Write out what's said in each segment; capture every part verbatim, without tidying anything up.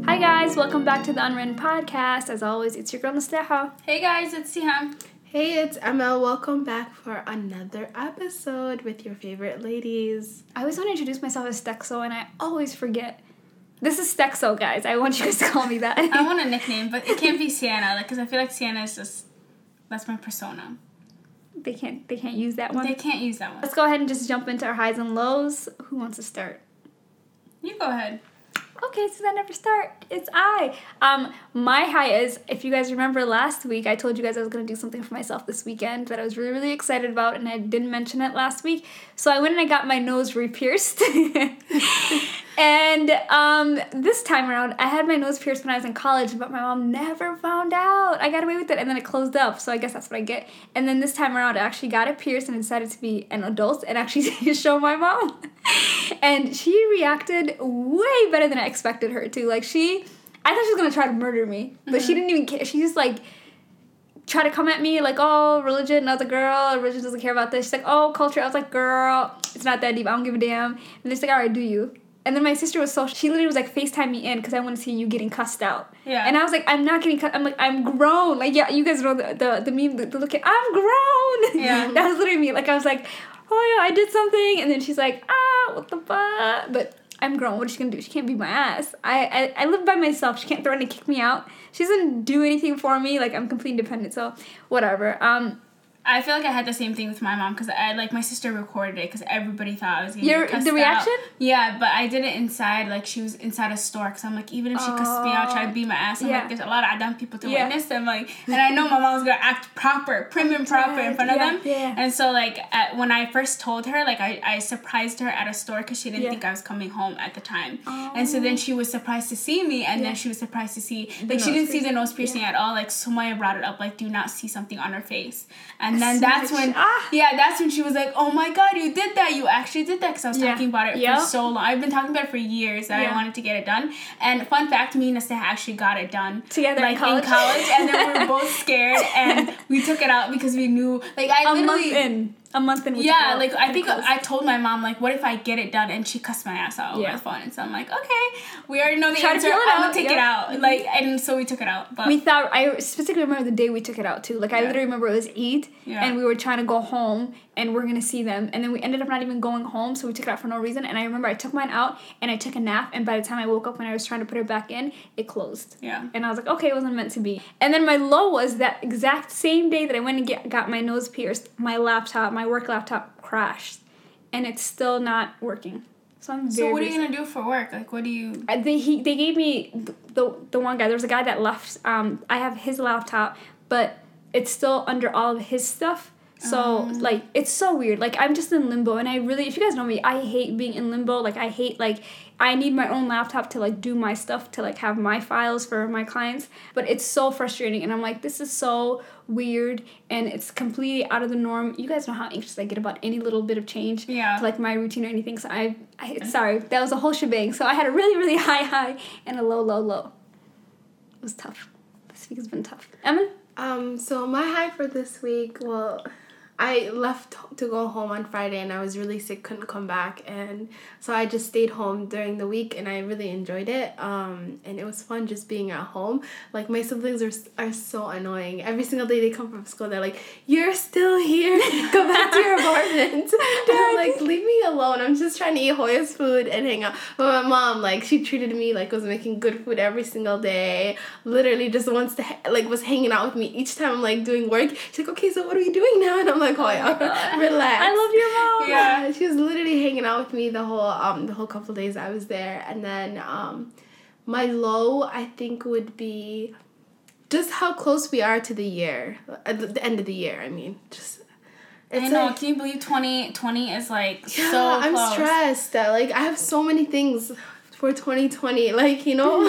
Hi guys, welcome back to the Unwritten Podcast. As always, it's your girl Mustaha. Hey guys, it's Siham. Hey, it's M L. Welcome back for another episode with your favorite ladies. I always want to introduce myself as Stexo, and I always forget. This is Stexo, guys. I want you guys to call me that. I want a nickname, but it can't be Sienna, like, because I feel like Sienna is just, that's my persona. They can't, they can't use that one? They can't use that one. Let's go ahead and just jump into our highs and lows. Who wants to start? You go ahead. Okay, so that never start. It's I. Um, my high is, if you guys remember last week, I told you guys I was going to do something for myself this weekend that I was really, really excited about, and I didn't mention it last week. So I went and I got my nose re-pierced. And um, this time around, I had my nose pierced when I was in college, but my mom never found out. I got away with it, and then it closed up, so I guess that's what I get. And then this time around, I actually got it pierced and decided to be an adult and actually show my mom. And she reacted way better than I expected her to. Like, she, I thought she was going to try to murder me, but mm-hmm. she didn't even care. She just, like, tried to come at me, like, oh, religion, another girl, religion doesn't care about this. She's like, oh, culture. I was like, girl, it's not that deep. I don't give a damn. And she's like, all right, do you? And then my sister was so... She literally was like, FaceTime me in because I want to see you getting cussed out. Yeah. And I was like, I'm not getting cussed. I'm like, I'm grown. Like, yeah, you guys know the the, the meme, the, the look at, I'm grown. Yeah. That was literally me. Like, I was like, oh, yeah, I did something. And then she's like, ah, what the fuck? But I'm grown. What is she going to do? She can't beat my ass. I, I, I live by myself. She can't threaten to kick me out. She doesn't do anything for me. Like, I'm completely independent. So, whatever. Um... I feel like I had the same thing with my mom because I, like, my sister recorded it because everybody thought I was going to cuss the reaction? Out. Yeah, but I did it inside, like, she was inside a store because I'm like, even if she oh, cussed me out, tried to beat my ass, I'm yeah. like, there's a lot of Adam people to yeah. witness them, like, and I know my mom was going to act proper, prim and proper in front yeah, of them, yeah. and so, like, at, when I first told her, like, I, I surprised her at a store because she didn't yeah. think I was coming home at the time, oh. and so then she was surprised to see me, and yeah. then she was surprised to see, like, she didn't piercing. see the nose piercing yeah. at all, like, Sumaya brought it up, like, do not see something on her face, and And then that's when, ah. yeah, that's when she was like, oh my God, you did that. You actually did that. Because I was yeah. talking about it yep. for so long. I've been talking about it for years that yeah. I wanted to get it done. And fun fact, me and Nesta actually got it done. Together like in college. In college. And then we were both scared. And we took it out because we knew, like, I a literally... month in. A month in. Yeah, like, I think I told my mom, like, what if I get it done? And she cussed my ass out yeah. over the phone. And so I'm like, okay, we already know the Try answer. I'm going to take yeah. it out. Like, and so we took it out. But we thought, I specifically remember the day we took it out, too. Like, yeah. I literally remember it was Eid, yeah. and we were trying to go home, and we're going to see them. And then we ended up not even going home, so we took it out for no reason. And I remember I took mine out, and I took a nap, and by the time I woke up and I was trying to put it back in, it closed. Yeah. And I was like, okay, it wasn't meant to be. And then my low was that exact same day that I went and get, got my nose pierced, my laptop, my My work laptop crashed, and it's still not working. So I'm. Very so what are you gonna do for work? Like, what do you? I, they he, they gave me the, the the one guy. There was a guy that left. Um, I have his laptop, but it's still under all of his stuff. So um. like, it's so weird. Like, I'm just in limbo, and I really, if you guys know me, I hate being in limbo. Like, I hate like I need my own laptop to like do my stuff, to like have my files for my clients. But it's so frustrating, and I'm like, this is so weird, and it's completely out of the norm. You guys know how anxious I get about any little bit of change yeah. to like my routine or anything. So I, I sorry, that was a whole shebang. So I had a really, really high high and a low, low, low. It was tough. This week has been tough. Emma? Um. So my high for this week, well, I left to go home on Friday, and I was really sick, couldn't come back, and so I just stayed home during the week, and I really enjoyed it, um, and it was fun just being at home. Like, my siblings are are so annoying. Every single day they come from school, they're like, you're still here, go back to your apartment. And I'm like, leave me alone, I'm just trying to eat Hoya's food and hang out. But my mom, like, she treated me like I was making good food every single day, literally just wants to, like, was hanging out with me each time I'm, like, doing work. She's like, okay, so what are we doing now? And I'm like, like, oh, yeah. Relax. I love your mom. Yeah, she was literally hanging out with me the whole um the whole couple of days I was there. And then um, my low, I think, would be just how close we are to the year, at the end of the year. I mean, just. It's I know. Like, can you believe twenty twenty is like yeah, so I'm close. Stressed. Like, I have so many things for twenty twenty. Like, you know,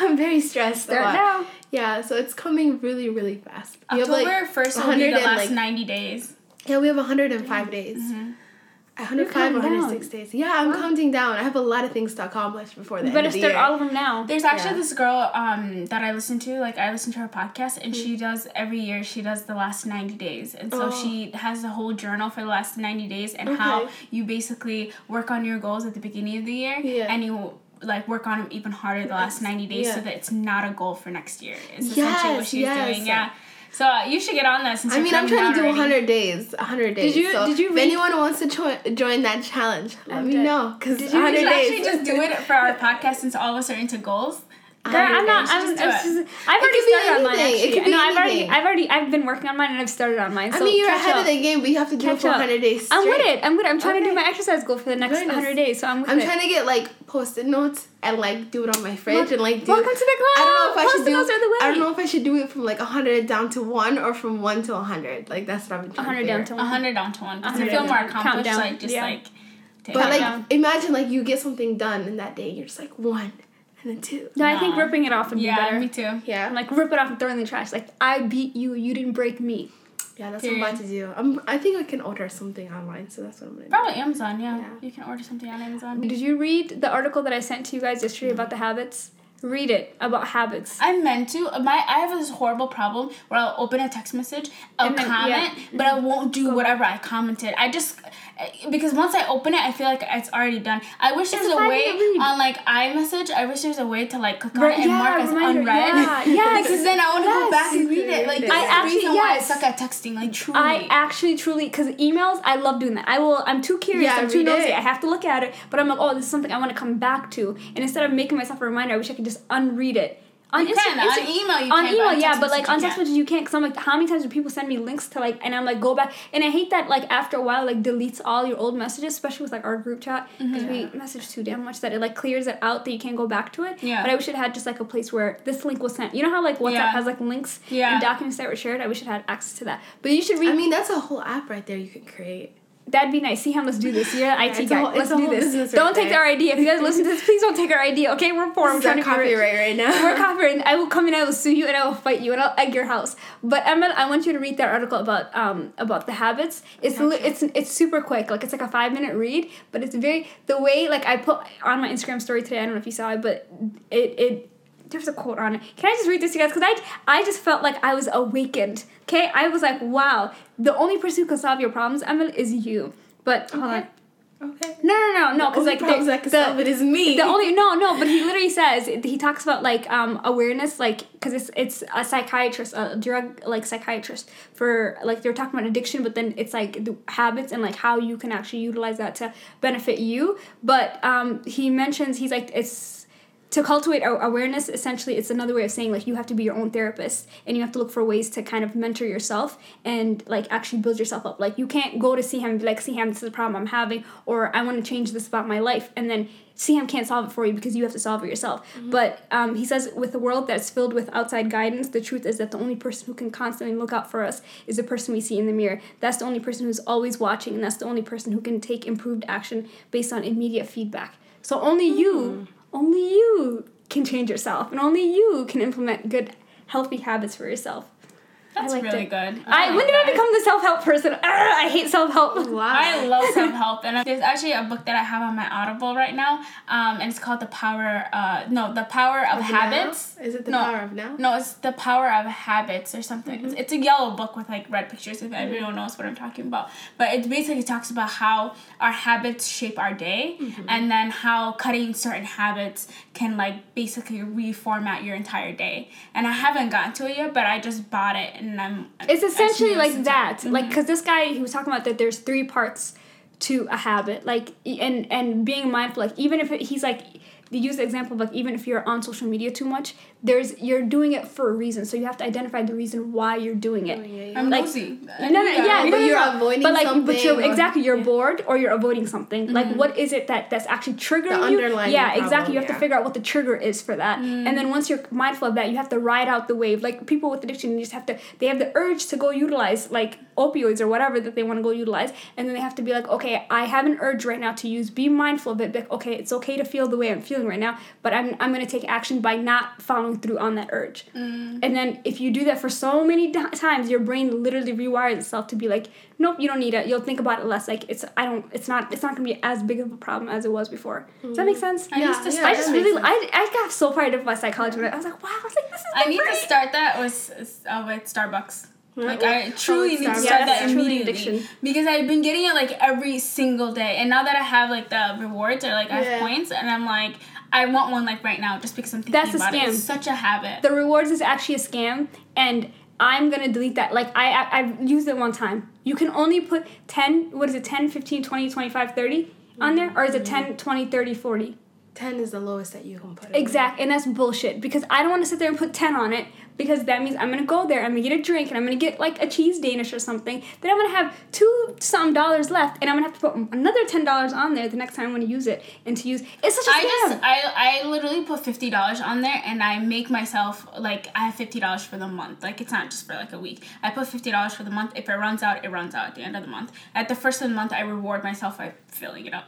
I'm very stressed. Start now. Yeah, so it's coming really, really fast. We October have like first will be the last like, ninety days. Yeah, we have one hundred five days. Mm-hmm. one hundred five, one hundred six down. Days. Yeah, I'm wow. counting down. I have a lot of things to accomplish before the you end of the year. Better start all of them now. There's actually yeah. this girl um, that I listen to. Like, I listen to her podcast, and mm-hmm. she does, every year, she does the last ninety days. And so oh. she has a whole journal for the last ninety days and okay. how you basically work on your goals at the beginning of the year. Yeah. And you... like, work on them even harder the last ninety days yeah. so that it's not a goal for next year. It's essentially yes, what she's yes. doing, yeah. So uh, you should get on that. Since I mean, I'm trying to do one hundred days. one hundred days. Did you, so did you read, if anyone wants to cho- join that challenge, let me know. Because one hundred days. Did you actually just do it for our podcast since all of us are into goals? Girl, I'm not. I'm, I'm just, I've it already started on mine. Actually, no, I've already, I've already, I've been working on mine and I've started on mine. So I mean, you're ahead up. of the game, but you have to do catch it for one hundred up. days straight. I'm with it. I'm with it. I'm trying okay. to do my exercise goal for the next Goodness. one hundred days, so I'm with I'm it. I'm trying to get like Post-it notes and like do it on my fridge Look, and like do. Welcome to the club. I don't know if I Post-it should do. Notes are the way. I don't know if I should do it from like one hundred down to one or from one to one hundred. Like that's what I've been trying. one hundred to down to one. one hundred down to one. I feel more accomplished. Like just like. But like imagine like you get something done in that day. You're just like one. And two. No, nah. I think ripping it off would be yeah, better. Yeah, me too. Yeah. I'm like, rip it off and throw it in the trash. Like, I beat you. You didn't break me. Yeah, that's Period. what I'm about to do. I'm, I think I can order something online, so that's what I'm going to do. Probably Amazon, yeah. yeah. You can order something on Amazon. Did you read the article that I sent to you guys yesterday mm-hmm. about the habits? Read it about habits. I meant to. My I have this horrible problem where I'll open a text message, I'll then, comment, yeah. but I won't do whatever I commented. I just... because once I open it, I feel like it's already done. I wish there's a way on, like, iMessage, I wish there's a way to, like, click on it and yeah, mark as reminder. unread. Yeah, yes. Because then I want to yes. go back and read it. Like, I actually, reason why yes. I suck at texting, like, truly. I actually, truly, because emails, I love doing that. I will, I'm too curious, yeah, I'm too nosy, I have to look at it, but I'm like, oh, this is something I want to come back to. And instead of making myself a reminder, I wish I could just unread it. On you Insta- can, Insta- on email you on can. On email, but yeah, but, like, on text messages you can't, because I'm like, how many times do people send me links to, like, and I'm like, go back, and I hate that, like, after a while, like, deletes all your old messages, especially with, like, our group chat, because mm-hmm. yeah. we message too damn much that it, like, clears it out that you can't go back to it, yeah. but I wish it had just, like, a place where this link was sent. You know how, like, WhatsApp yeah. has, like, links yeah. and documents that were shared? I wish it had access to that. But you should read... I mean, that's a whole app right there you could create. That'd be nice. See how let's do this. You're an yeah, I T guy. Whole, let's do this. Don't right take there. our idea. If you guys listen to this, please don't take our idea. Okay, we're poor. I'm trying to copyright right now. We're copyright. I will come and I will sue you and I will fight you and I'll egg your house. But Emma, I want you to read that article about um about the habits. It's gotcha. li- it's it's super quick. Like it's like a five minute read, but it's very the way like I put on my Instagram story today. I don't know if you saw it, but it it. There's a quote on it. Can I just read this to you guys? Because I, I just felt like I was awakened. Okay? I was like, wow. The only person who can solve your problems, Emma, is you. But, hold okay. on. Okay. No, no, no, no. Because, like, the, I can the, solve it is me. The only, no, no. But he literally says, he talks about, like, um, awareness, like, because it's, it's a psychiatrist, a drug, like, psychiatrist for, like, they're talking about addiction, but then it's, like, the habits and, like, how you can actually utilize that to benefit you. But um, he mentions, he's like, it's, to cultivate awareness, essentially, it's another way of saying, like, you have to be your own therapist and you have to look for ways to kind of mentor yourself and, like, actually build yourself up. Like, you can't go to see him and be like, see him, this is the problem I'm having, or I want to change this about my life. And then see him can't solve it for you because you have to solve it yourself. Mm-hmm. But um, he says, with a world that's filled with outside guidance, the truth is that the only person who can constantly look out for us is the person we see in the mirror. That's the only person who's always watching, and that's the only person who can take improved action based on immediate feedback. So only mm-hmm. you... Only you can change yourself, and only you can implement good, healthy habits for yourself. That's I really it. good. Oh I When did I become the self-help person? Arr, I hate self-help. Wow. I love self-help. And there's actually a book that I have on my Audible right now, um, and it's called The Power... Uh, no, The Power of Habits. Now? Is it The no, Power of Now? No, it's The Power of Habits or something. Mm-hmm. It's, it's a yellow book with, like, red pictures, if mm-hmm. everyone knows what I'm talking about. But it basically talks about how our habits shape our day, mm-hmm. and then how cutting certain habits can, like, basically reformat your entire day. And I haven't gotten to it yet, but I just bought it. And I'm, it's essentially like that, mm-hmm. like, because this guy, he was talking about that there's three parts to a habit, like, and and being mindful, like, even if it, he's like, you use the example of, like, even if you're on social media too much, there's you're doing it for a reason, so you have to identify the reason why you're doing it. Oh, yeah, yeah. I'm like, nosy. No, no, yeah, yeah, but you're yeah. avoiding but like, something. But you're, or, exactly, you're yeah. bored or you're avoiding something. Mm-hmm. Like, what is it that, that's actually triggering the you? Underlying yeah, problem, exactly. You have yeah. to figure out what the trigger is for that. Mm. And then once you're mindful of that, you have to ride out the wave. Like, people with addiction, you just have to, they have the urge to go utilize, like, opioids or whatever that they want to go utilize. And then they have to be like, okay, I have an urge right now to use. Be mindful of it. Like, okay, it's okay to feel the way I'm feeling right now, but I'm I'm going to take action by not following follow through on that urge. Mm. And then if you do that for so many do- times, your brain literally rewires itself to be like, nope, you don't need it. You'll think about it less. Like it's, I don't, it's not, it's not going to be as big of a problem as it was before. Mm. Does that make sense? I yeah. used to start, I just really, I, I got so fired up by psychology. I was like, wow, I was like, this is I need brain. to start that with, uh, with Starbucks. Like, I truly need to start yes, that immediately. Because I've been getting it, like, every single day. And now that I have, like, the rewards or, like, I yeah. have points, and I'm like, I want one, like, right now just because I'm thinking That's about a scam. It. It's such a habit. The rewards is actually a scam, and I'm going to delete that. Like, I, I, I've used it one time. You can only put ten, what is it, ten, fifteen, twenty, twenty-five, thirty mm-hmm. on there? Or is it ten, twenty, thirty, forty? ten is the lowest that you can put it. Exactly, and that's bullshit because I don't want to sit there and put ten on it because that means I'm going to go there, I'm going to get a drink, and I'm going to get, like, a cheese Danish or something. Then I'm going to have two-some dollars left, and I'm going to have to put another ten dollars on there the next time I want to use it. And to use... It's such a scam. I just... I, I literally put fifty dollars on there, and I make myself, like, I have fifty dollars for the month. Like, it's not just for, like, a week. I put fifty dollars for the month. If it runs out, it runs out at the end of the month. At the first of the month, I reward myself by filling it up.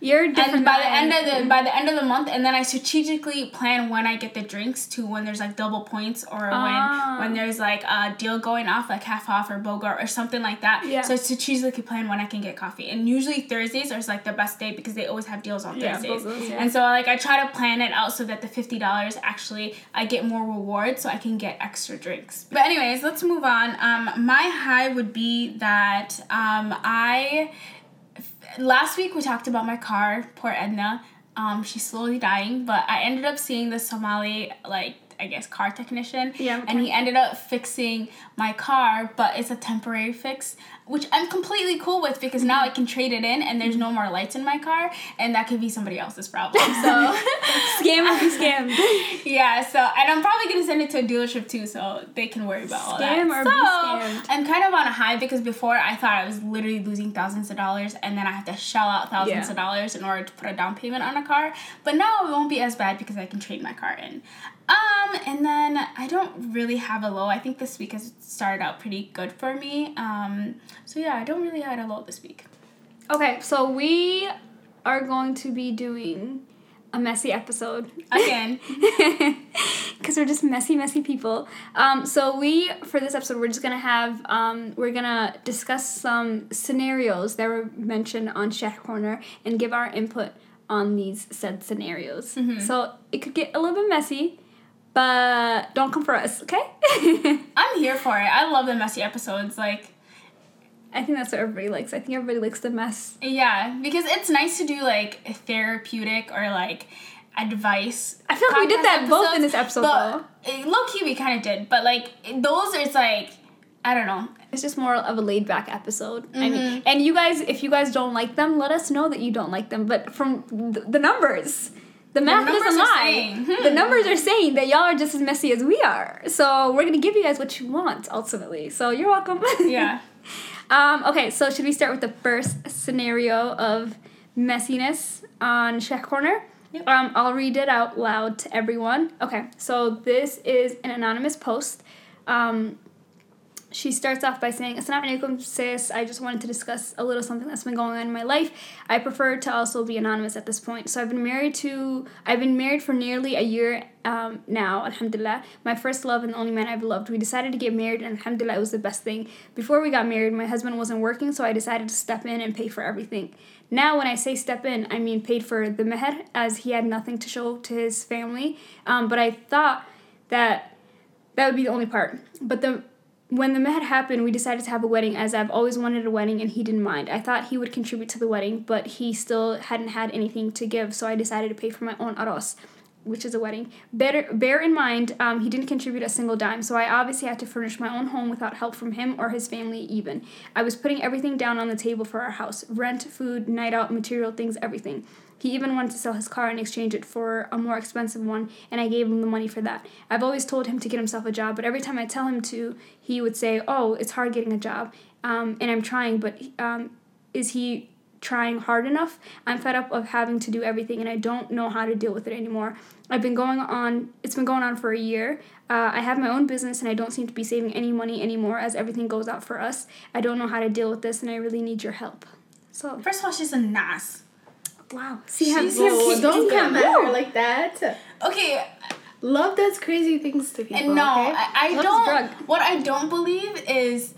You're different. And by the end of the by the end of the month, and then I strategically plan when I get the drinks to when there's like double points or ah. when when there's like a deal going off, like half off or BOGO or something like that. Yeah. So I strategically plan when I can get coffee. And usually Thursdays are like the best day because they always have deals on yeah, Thursdays. Those, yeah. And so like I try to plan it out so that the fifty dollars actually I get more rewards so I can get extra drinks. But anyways, let's move on. Um, my high would be that um I. Last week, we talked about my car. Poor Edna. Um, she's slowly dying. But I ended up seeing the Somali, like, I guess, car technician. Yeah. And he ended up fixing my car, but it's a temporary fix, which I'm completely cool with because mm-hmm. now I can trade it in and there's no more lights in my car. And that could be somebody else's problem. So scam will be scammed. Yeah. So, and I'm probably going to send it to a dealership too, so they can worry about all that. Scam or so, be scammed. I'm kind of on a high because before I thought I was literally losing thousands of dollars and then I have to shell out thousands yeah. of dollars in order to put a down payment on a car. But now it won't be as bad because I can trade my car in. Um, and then I don't really have a low. I think this week has started out pretty good for me. Um, so yeah, I don't really have a low this week. Okay, so we are going to be doing a messy episode. Again. Because we're just messy, messy people. Um, so we, for this episode, we're just going to have, um, we're going to discuss some scenarios that were mentioned on Chef Corner and give our input on these said scenarios. Mm-hmm. So it could get a little bit messy. But don't come for us, okay? I'm here for it. I love the messy episodes. Like, I think that's what everybody likes. I think everybody likes the mess. Yeah, because it's nice to do, like, therapeutic or, like, advice. I feel like we did that episodes, both in this episode, but though. Low-key, we kind of did. But, like, those are, it's like... I don't know. It's just more of a laid-back episode. Mm-hmm. I mean, and you guys, if you guys don't like them, let us know that you don't like them. But from th- the numbers... The math doesn't lie. Hmm. The numbers are saying that y'all are just as messy as we are. So we're going to give you guys what you want, ultimately. So you're welcome. Yeah. um, okay, so should we start with the first scenario of messiness on Chef Corner? Yep. Um, I'll read it out loud to everyone. Okay, so this is an anonymous post. Um, she starts off by saying, Assalamu alaikum, sis. I just wanted to discuss a little something that's been going on in my life. I prefer to also be anonymous at this point. So I've been married to, I've been married for nearly a year um, now, alhamdulillah. My first love and the only man I've loved. We decided to get married and alhamdulillah, it was the best thing. Before we got married, my husband wasn't working, so I decided to step in and pay for everything. Now when I say step in, I mean paid for the meher, as he had nothing to show to his family. Um, but I thought that that would be the only part. But the... When the meher happened, we decided to have a wedding as I've always wanted a wedding and he didn't mind. I thought he would contribute to the wedding, but he still hadn't had anything to give, so I decided to pay for my own aros, which is a wedding. Bear, bear in mind, um, he didn't contribute a single dime, so I obviously had to furnish my own home without help from him or his family even. I was putting everything down on the table for our house, rent, food, night out, material things, everything. He even wanted to sell his car and exchange it for a more expensive one, and I gave him the money for that. I've always told him to get himself a job, but every time I tell him to, he would say, oh, it's hard getting a job, um, and I'm trying, but um, is he trying hard enough? I'm fed up of having to do everything, and I don't know how to deal with it anymore. I've been going on, it's been going on for a year. Uh, I have my own business, and I don't seem to be saving any money anymore as everything goes out for us. I don't know how to deal with this, and I really need your help. So, first of all, she's a nas. Wow. See how she don't come at her like that. Okay, Love does crazy things to people. And no, okay? I, I don't. What I don't believe is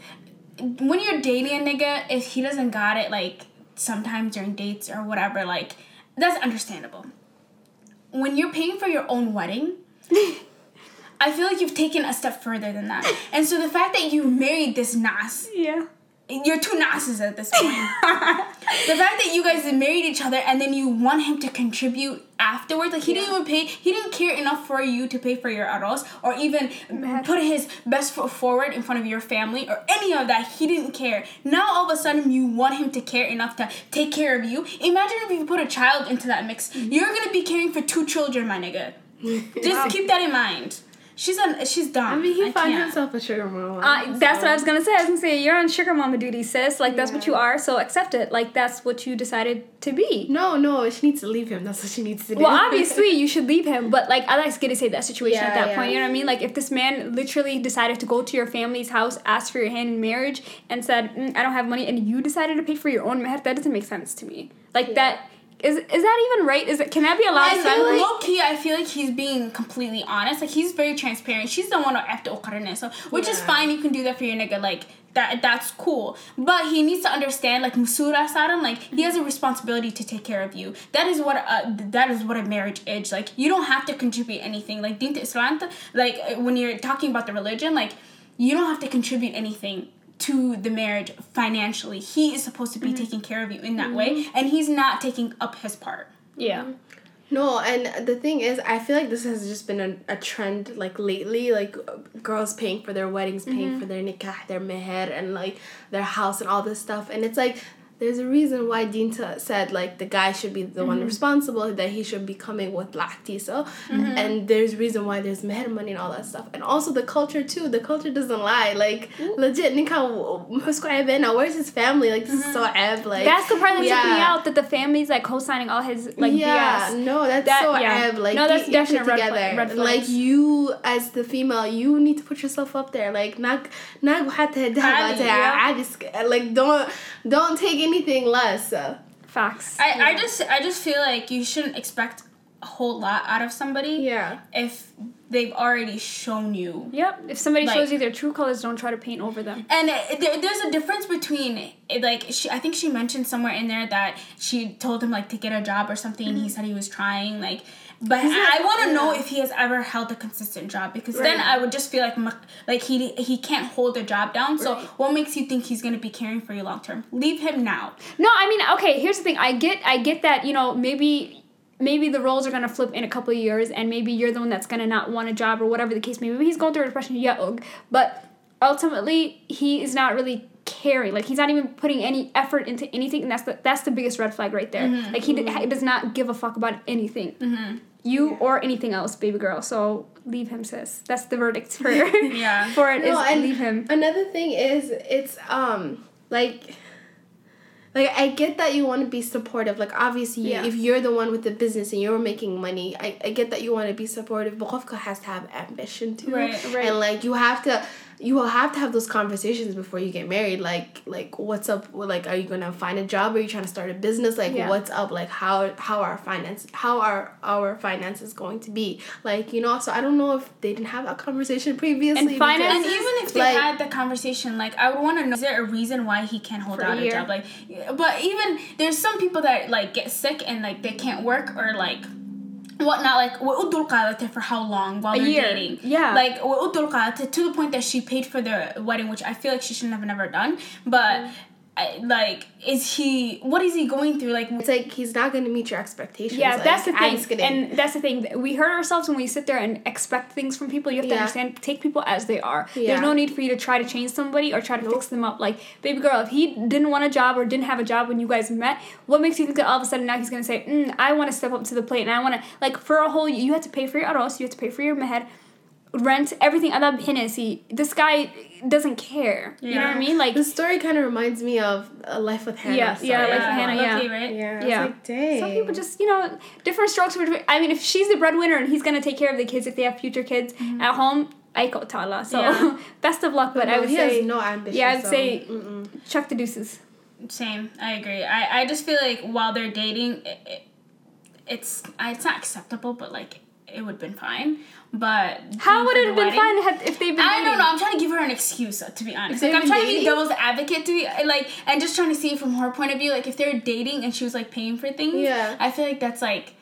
when you're dating a nigga, if he doesn't got it, like, sometimes during dates or whatever, like, that's understandable. When you're paying for your own wedding, I feel like you've taken a step further than that. And so the fact that you married this Nas. Yeah. You're two Nasses at this point. The fact that you guys married each other and then you want him to contribute afterwards, like, he yeah. didn't even pay, he didn't care enough for you to pay for your arroz or even Mad. put his best foot forward in front of your family or any of that. He didn't care. Now, all of a sudden, you want him to care enough to take care of you. Imagine if you put a child into that mix. Mm-hmm. You're going to be caring for two children, my nigga. Just keep that in mind. She's on. She's dumb. I mean, he found himself a sugar mama. Uh, that's what I was going to say. I was going to say, you're on sugar mama duty, sis. Like, that's yeah. what you are, so accept it. Like, that's what you decided to be. No, no, she needs to leave him. That's what she needs to do. Well, obviously, you should leave him. But, like, I like to say that situation yeah, at that yeah. point. You know what I mean? Like, if this man literally decided to go to your family's house, ask for your hand in marriage, and said, mm, I don't have money, and you decided to pay for your own meher, that doesn't make sense to me. Like, yeah. that... Is is that even right? Is it? Can that be allowed? I feel like, low key, I feel like he's being completely honest. Like, he's very transparent. She's the one who after Okarane, so which yeah. is fine. You can do that for your nigga. Like, that that's cool. But he needs to understand, like, Musura Saran, like, he has a responsibility to take care of you. That is what uh, that is what a marriage is. Like, you don't have to contribute anything. Like, Dint Islam, like, when you're talking about the religion, like, you don't have to contribute anything to the marriage financially. He is supposed to be mm-hmm. taking care of you in that mm-hmm. way, and he's not taking up his part. Yeah. No, and the thing is, I feel like this has just been a, a trend, like, lately, like, girls paying for their weddings, paying mm-hmm. for their nikah, their meher, and, like, their house and all this stuff. And it's like, there's a reason why Dinta said, like, the guy should be the mm-hmm. one responsible, that he should be coming with Lahti, so. Mm-hmm. And there's reason why there's meher money and all that stuff. And also the culture, too. The culture doesn't lie. Like, mm-hmm. legit, Nika, where's his family? Like, this mm-hmm. is so ab. Like, that's the part that yeah. took me out, that the family's, like, co-signing all his, like, yeah, B S. No, that's that, so yeah. ab. Like, no, that's definitely red flag, red flags. Like, you, as the female, you need to put yourself up there. Like, not, not I just, like, don't, don't take it anything less. So. Facts. I, yeah. I just I just feel like you shouldn't expect a whole lot out of somebody. Yeah. If they've already shown you. Yep. If somebody, like, shows you their true colors, don't try to paint over them. And it, there, there's a difference between, like, she, I think she mentioned somewhere in there that she told him, like, to get a job or something, mm-hmm. and he said he was trying, like, but He's I, I want to yeah. know if he has ever held a consistent job, because right. then I would just feel like like he he can't hold a job down. So right. what makes you think he's going to be caring for you long term? Leave him now. No, I mean, okay, here's the thing. I get I get that, you know, maybe maybe the roles are going to flip in a couple of years, and maybe you're the one that's going to not want a job or whatever the case may be. Maybe he's going through a depression, yeah, but ultimately he is not really caring. Like, he's not even putting any effort into anything, and that's the that's the biggest red flag right there. Mm-hmm. Like, he d- he does not give a fuck about anything. Mm-hmm. You yeah. or anything else, baby girl. So leave him, sis. That's the verdict for yeah. for it no, is leave him. Another thing is, it's um like like I get that you want to be supportive. Like, obviously, yeah. if you're the one with the business and you're making money, I, I get that you want to be supportive. But Khofka has to have ambition too, right? Right. And, like, you have to. You will have to have those conversations before you get married. Like, like what's up? Like, are you gonna find a job? Are you trying to start a business? Like, yeah. what's up? Like, how how our finance how are our finances going to be? Like, you know. So I don't know if they didn't have that conversation previously. And finance, and even if they, like, had the conversation, like, I would want to know, is there a reason why he can't hold out a, a job? Like, but even there's some people that, like, get sick and, like, they can't work or, like, what not, like, وَأُدُّ الْقَالَةِ for how long while they're dating. Yeah. Like, وَأُدُّ الْقَالَةِ to the point that she paid for their wedding, which I feel like she shouldn't have never done. But, mm. I, like, is he... What is he going through? Like, it's like, he's not going to meet your expectations. Yeah, like, that's the thing. And that's the thing. We hurt ourselves when we sit there and expect things from people. You have yeah. to understand, take people as they are. Yeah. There's no need for you to try to change somebody or try to nope. fix them up. Like, baby girl, if he didn't want a job or didn't have a job when you guys met, what makes you think that all of a sudden now he's going to say, mm, I want to step up to the plate and I want to... Like, for a whole... You have to pay for your arroz, you have to pay for your meher, rent, everything. This guy doesn't care. Yeah. You know what I mean? Like, the story kind of reminds me of uh, Life with Hannah. Yeah, yeah, Life with Hannah. Yeah, yeah. Right? yeah. yeah. Like, dang. Some people just, you know, different strokes. For, I mean, if she's the breadwinner and he's gonna take care of the kids if they have future kids mm-hmm. at home, Aiko Tala. So yeah. best of luck. But no, I would he say has no ambition. Yeah, I would so. say Mm-mm. chuck the deuces. Same, I agree. I I just feel like while they're dating, it, it, it's it's not acceptable, but, like, it would have been fine. But how would it have been fine had, if they've been I dating? Don't know. I'm trying to give her an excuse, to be honest. Like, I'm trying dating? to be devil's advocate, to be, like, and just trying to see from her point of view, like, if they're dating and she was, like, paying for things, yeah. I feel like that's, like,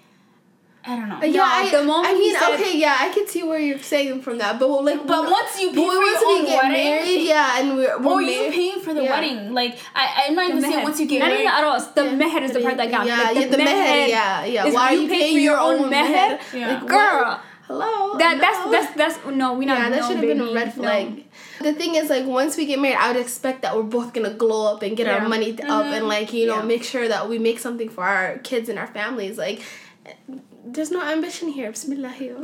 I don't know. Yeah, no, I, the moment I mean, said, okay, yeah, I can see where you're saying from that, but well, like, but once you pay well, for once your own get wedding, married, yeah, and we're, we're or married, you paying for the yeah. wedding, like, I, I'm not even saying once you get not married. Not even at all. The yeah. meher is the part that got me. Yeah, like, the, yeah, the meher, yeah, yeah. Why are you paying, paying for your own meher? Yeah. Like, girl, hello. That no. that's that's that's no, we not. Yeah, that no, should have been a red flag. No. The thing is, like, once we get married, I would expect that we're both going to glow up and get yeah. our money mm-hmm. up and, like, you know, make sure that we make something for our kids and our families, like. There's no ambition here. Bismillah. That's it.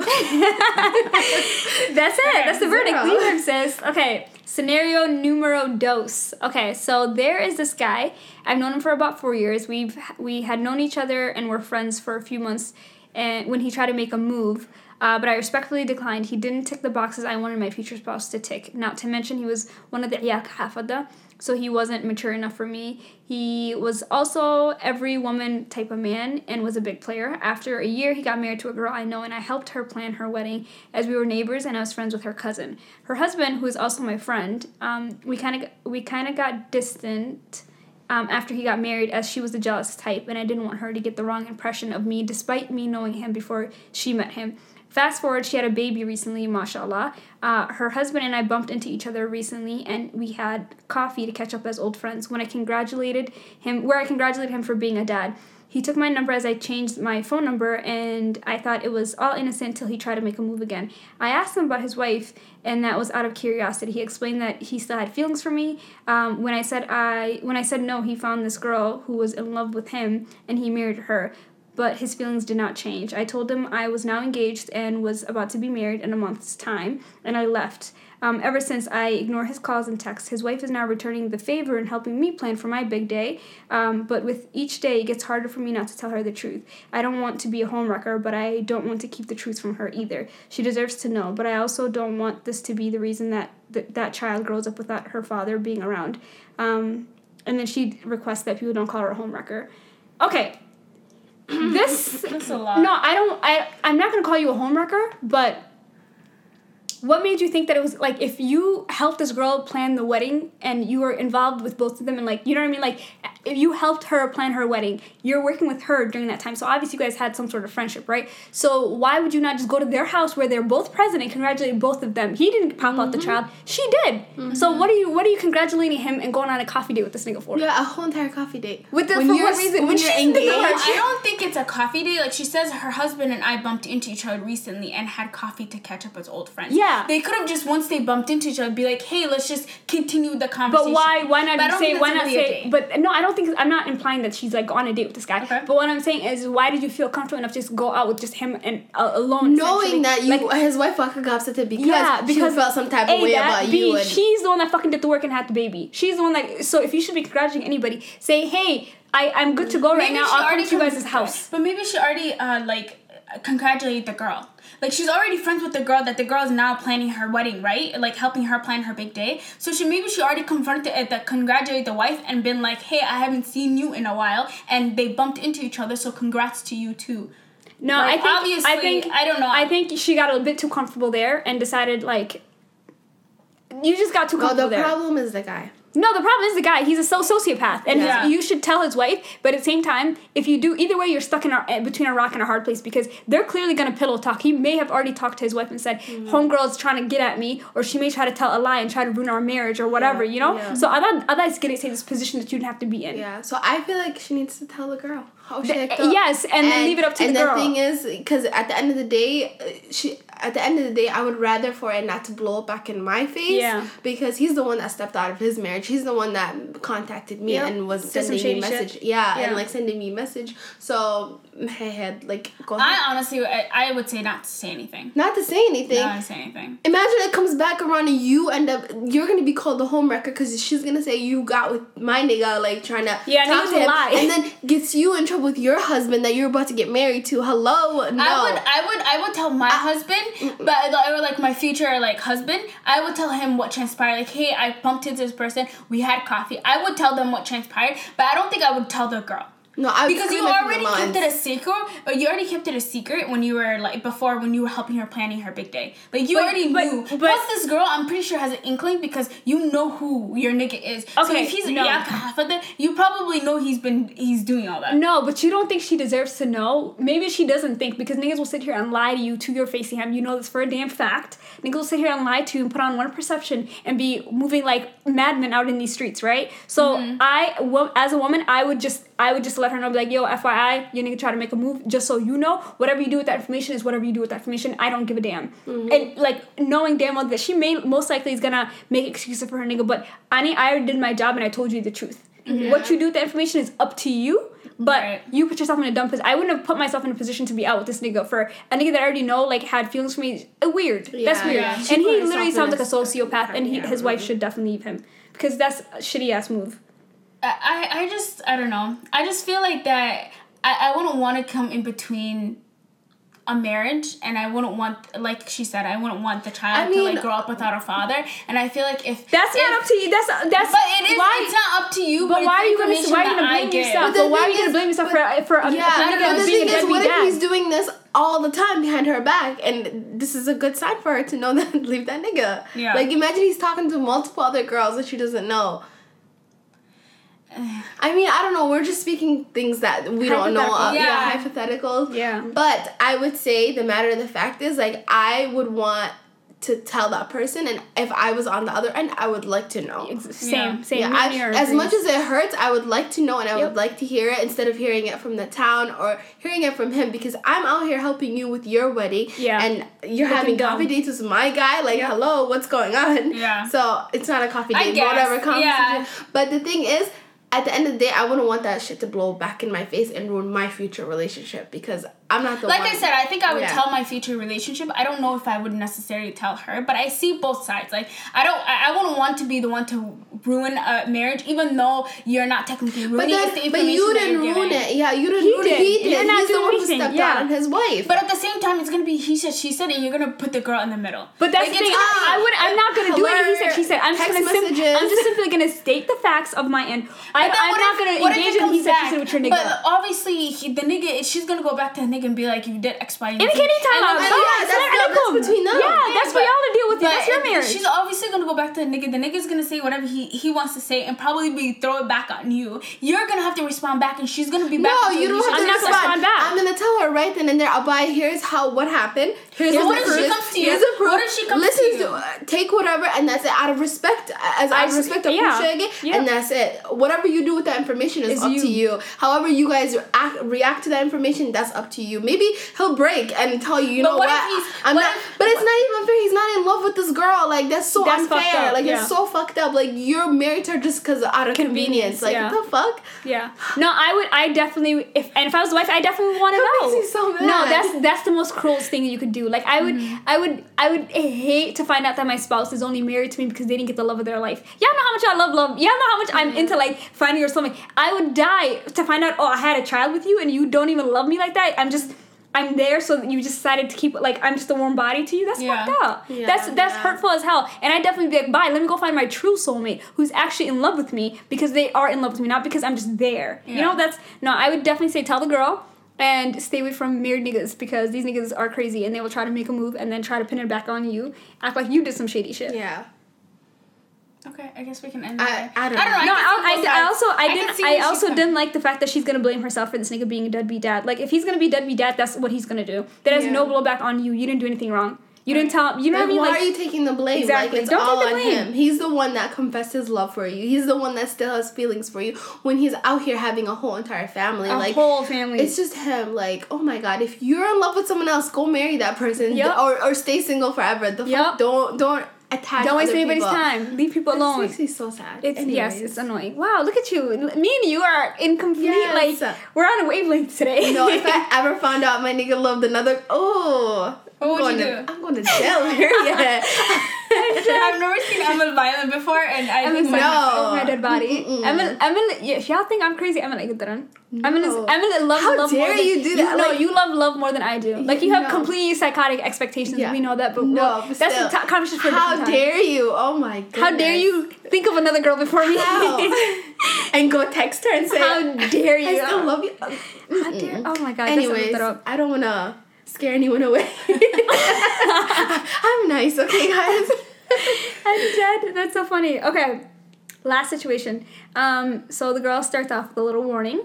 That's the verdict. Leader says, okay, scenario numero dos. Okay, so there is this guy. I've known him for about four years. We've we had known each other and were friends for a few months. And when he tried to make a move, uh, but I respectfully declined. He didn't tick the boxes I wanted my future spouse to tick. Not to mention he was one of the Iyak Hafada. So he wasn't mature enough for me. He was also every woman type of man and was a big player. After a year, he got married to a girl I know, and I helped her plan her wedding as we were neighbors and I was friends with her cousin. Her husband, who is also my friend, um, we kind of we kind of got distant um, after he got married, as she was the jealous type and I didn't want her to get the wrong impression of me despite me knowing him before she met him. Fast forward, she had a baby recently, mashallah. Uh, her husband and I bumped into each other recently, and we had coffee to catch up as old friends. When I congratulated him, where I congratulated him for being a dad, he took my number as I changed my phone number, and I thought it was all innocent till he tried to make a move again. I asked him about his wife, and that was out of curiosity. He explained that he still had feelings for me. Um, when I said I, when I said no, he found this girl who was in love with him, and he married her. But his feelings did not change. I told him I was now engaged and was about to be married in a month's time, and I left. Um, ever since, I ignore his calls and texts. His wife is now returning the favor and helping me plan for my big day, um, but with each day, it gets harder for me not to tell her the truth. I don't want to be a homewrecker, but I don't want to keep the truth from her either. She deserves to know, but I also don't want this to be the reason that th- that child grows up without her father being around. Um, and then she requests that people don't call her a homewrecker. Okay. This that's a lot. No, I don't I I'm not gonna call you a homewrecker, but what made you think that it was like if you helped this girl plan the wedding and you were involved with both of them and like you know what I mean? Like if you helped her plan her wedding, you're working with her during that time. So obviously you guys had some sort of friendship, right? So why would you not just go to their house where they're both present and congratulate both of them? He didn't pop mm-hmm. out the child. She did. Mm-hmm. So what are you what are you congratulating him and going on a coffee date with this nigga for? Yeah, a whole entire coffee date. With the, when for what reason? When, when you're engaged. No, I don't think it's a coffee date. Like she says her husband and I bumped into each other recently and had coffee to catch up as old friends. Yeah. They could have just, once they bumped into each other, be like, hey, let's just continue the conversation. But why Why not say, why not say, but no, I don't think, I'm not implying that she's, like, on a date with this guy. Okay. But what I'm saying is, why did you feel comfortable enough to just go out with just him and uh, alone? Knowing that you, like, his wife fucking got upset because, yeah, because she felt some type of a, way about B, you. And she's the one that fucking did the work and had the baby. She's the one that, so if you should be congratulating anybody, say, hey, I, I'm good to go right maybe now. I'll come to you guys' house. But maybe she already, uh, like, congratulated the girl. Like, she's already friends with the girl that the girl is now planning her wedding, right? Like, helping her plan her big day. So, she maybe she already confronted it, that congratulated the wife and been like, hey, I haven't seen you in a while. And they bumped into each other, so congrats to you, too. No, like, I think... Obviously, I, think, I don't know. I think she got a bit too comfortable there and decided, like... You just got too comfortable there. No, the problem there. is the guy. No, the problem is the guy. He's a sociopath. And yeah. you should tell his wife. But at the same time, if you do, either way, you're stuck in a, between a rock and a hard place because they're clearly going to pillow talk. He may have already talked to his wife and said, mm. homegirl's trying to get at me, or she may try to tell a lie and try to ruin our marriage or whatever, yeah. you know? Yeah. So I thought, I thought it's going to say this position that you would have to be in. Yeah, so I feel like she needs to tell the girl. How she the, yes, and, and then leave it up to the girl. And the thing is, because at the end of the day, she... At the end of the day, I would rather for it not to blow up back in my face. Yeah. Because he's the one that stepped out of his marriage. He's the one that contacted me yeah. and was Did sending me message. Yeah, yeah, and like sending me message. So hey, head like go. Ahead. I honestly, I, I would say not to say anything. Not to say anything. Not to say anything. Imagine it comes back around and you end up. You're gonna be called the homewrecker because she's gonna say you got with my nigga like trying to yeah, talk to him, lie. And then gets you in trouble with your husband that you're about to get married to. Hello, no. I would, I would, I would tell my I, husband. But or like my future like husband, I would tell him what transpired. Like, hey, I bumped into this person. We had coffee. I would tell them what transpired, but I don't think I would tell the girl. No, I because you already kept it a secret, or you already kept it a secret when you were like before when you were helping her planning her big day. Like you but, already but, knew. But plus, this girl, I'm pretty sure has an inkling because you know who your nigga is. Okay, so if he's no. yeah, confident, you probably know he's been he's doing all that. No, but you don't think she deserves to know. Maybe she doesn't think because niggas will sit here and lie to you to your face, Sam. You know this for a damn fact. Niggas will sit here and lie to you and put on one perception and be moving like madmen out in these streets, right? So mm-hmm. I, well, as a woman, I would just I would just let her know, be like, yo, F Y I, you nigga try to make a move, just so you know, whatever you do with that information is whatever you do with that information, I don't give a damn. Mm-hmm. And, like, knowing damn well that she may, most likely is gonna make excuses for her nigga, but Ani, I already did my job and I told you the truth. Mm-hmm. What you do with that information is up to you, but right. you put yourself in a dumb position. I wouldn't have put myself in a position to be out with this nigga for a nigga that I already know, like, had feelings for me. Weird. Yeah, that's weird. Yeah. And she he literally sounds like a sociopath, and he, yeah, his wife should definitely leave him, because that's a shitty-ass move. I, I just, I don't know. I just feel like that I, I wouldn't want to come in between a marriage, and I wouldn't want, like she said, I wouldn't want the child I mean, to, like, grow up without a father, and I feel like if... That's if, not up to you. That's, that's... But it is, why? It's not up to you, but, but why are you going to blame yourself? But why are you going to blame yourself for, for a... Yeah, but the thing is, what if he's doing this all the time behind her back, and this is a good sign for her to know that, leave that nigga. Yeah. Like, imagine he's talking to multiple other girls that she doesn't know. I mean, I don't know. We're just speaking things that we don't know of. Yeah. yeah, hypothetical. Yeah. But I would say the matter of the fact is, like, I would want to tell that person, and if I was on the other end, I would like to know. It's, same, yeah. same. Yeah, I, as much as it hurts, I would like to know, and I yep. would like to hear it instead of hearing it from the town or hearing it from him, because I'm out here helping you with your wedding, yeah. and you're Looking having dumb. coffee dates with my guy. Like, yep. hello, what's going on? Yeah. So it's not a coffee date, whatever conversation. Yeah. But the thing is, at the end of the day, I wouldn't want that shit to blow back in my face and ruin my future relationship, because I'm not the like one. Like I said, I think I would yeah. tell my future relationship. I don't know if I would necessarily tell her, but I see both sides. Like, I don't, I, I wouldn't want to be the one to ruin a marriage, even though you're not technically ruining it. But, but you didn't ruin it. Yeah, you didn't he ruin did. it. He did. He's the one who stepped yeah. out on his wife. But at the same time, it's going to be he said, she said, and you're going to put the girl in the middle. But that's like, the thing. I would, I'm not going to do any he said, she said. I'm just, gonna sim- I'm just simply going to state the facts of my end. I, I'm not going to engage in he said, she said with your nigga. But obviously, he, the nigga, she's going to go back to the nigga and be like, you did X, Y, and Z. And can you tell out? Yeah, that's, that's, that's between them. Yeah, yeah that's but, for y'all to deal with. That's your marriage. She's obviously going to go back to the nigga. The nigga's going to say whatever he, he wants to say and probably be throw it back on you. You're going to have to respond back, and she's going to be back. No, you don't have to respond. respond back. I'm going to tell her right then and there, Abai, here's how, what happened. Here's yeah, what if she comes to you? Here's a proof. What if she comes Listen to you? Listen, take whatever, and that's it. Out of respect, as I respect a Pusha, and that's it. Whatever you do with that information is up to you. However you guys act, react to that information, that's up to you. Maybe he'll break and tell you, you but know what? what? If I'm what not, if, but it's not even fair. He's not in love with this girl. Like, that's so that's unfair. Like, yeah. it's so fucked up. Like, you're married to her just because out of convenience. convenience. Like, yeah. what the fuck? Yeah. No, I would, I definitely, if, and if I was the wife, I definitely would want to know. That makes me so mad. No, that's, that's the most cruel thing that you could do. Like, I would, mm-hmm. I would, I would hate to find out that my spouse is only married to me because they didn't get the love of their life. Y'all know how much I love love. Y'all know how much mm-hmm. I'm into, like, finding your soulmate. I would die to find out, oh, I had a child with you and you don't even love me like that. I'm just... I'm there, so you just decided to keep, like, I'm just a warm body to you. That's yeah. fucked up. Yeah, that's that's yeah. hurtful as hell. And I'd definitely be like, bye, let me go find my true soulmate who's actually in love with me because they are in love with me, not because I'm just there. Yeah. You know, that's... No, I would definitely say tell the girl and stay away from married niggas because these niggas are crazy and they will try to make a move and then try to pin it back on you. Act like you did some shady shit. Yeah. Okay, I guess we can end it. I, I don't know. I don't know. No, I, I, I also I, I didn't I also didn't from. like the fact that she's gonna blame herself for this nigga being a deadbeat dad. Like, if he's gonna be a deadbeat dad, that's what he's gonna do. There is yeah. no blowback on you. You didn't do anything wrong. You didn't tell him. You know like, what I mean? Why like, are you taking the blame? Exactly. Like, it's Don't all take the blame. on him. He's the one that confessed his love for you. He's the one that still has feelings for you when he's out here having a whole entire family. A like, whole family. It's just him. Like, oh my God, if you're in love with someone else, go marry that person. Yep. Or or stay single forever. The yep. fuck don't don't. Attach Don't waste anybody's people. time. Leave people alone. This makes me so sad. It's, yes, it's annoying. Wow, look at you. Me and you are in complete, yes. like, we're on a wavelength today. No, if I ever found out my nigga loved another, oh. What would you do? I'm going to jail here. Yeah. I've never seen Emma violent before, and I think no. my dead body. Emma, Emma, if y'all think I'm crazy, Emma, like, I'm no. Emma, love, How love dare more than, you do that? You, like, no, you love love more than I do. Like, you have no. completely psychotic expectations. Yeah. We know that, but no, well, that's a t- conversation for a different time. How dare you? Oh my God! How dare you think of another girl before me? How? and go text her and say, how dare you? I still love you. How dare you? Oh my God. Anyways, I don't want to scare anyone away. I'm nice, okay, guys? I'm dead. That's so funny. Okay, last situation. Um, so the girl starts off with a little warning.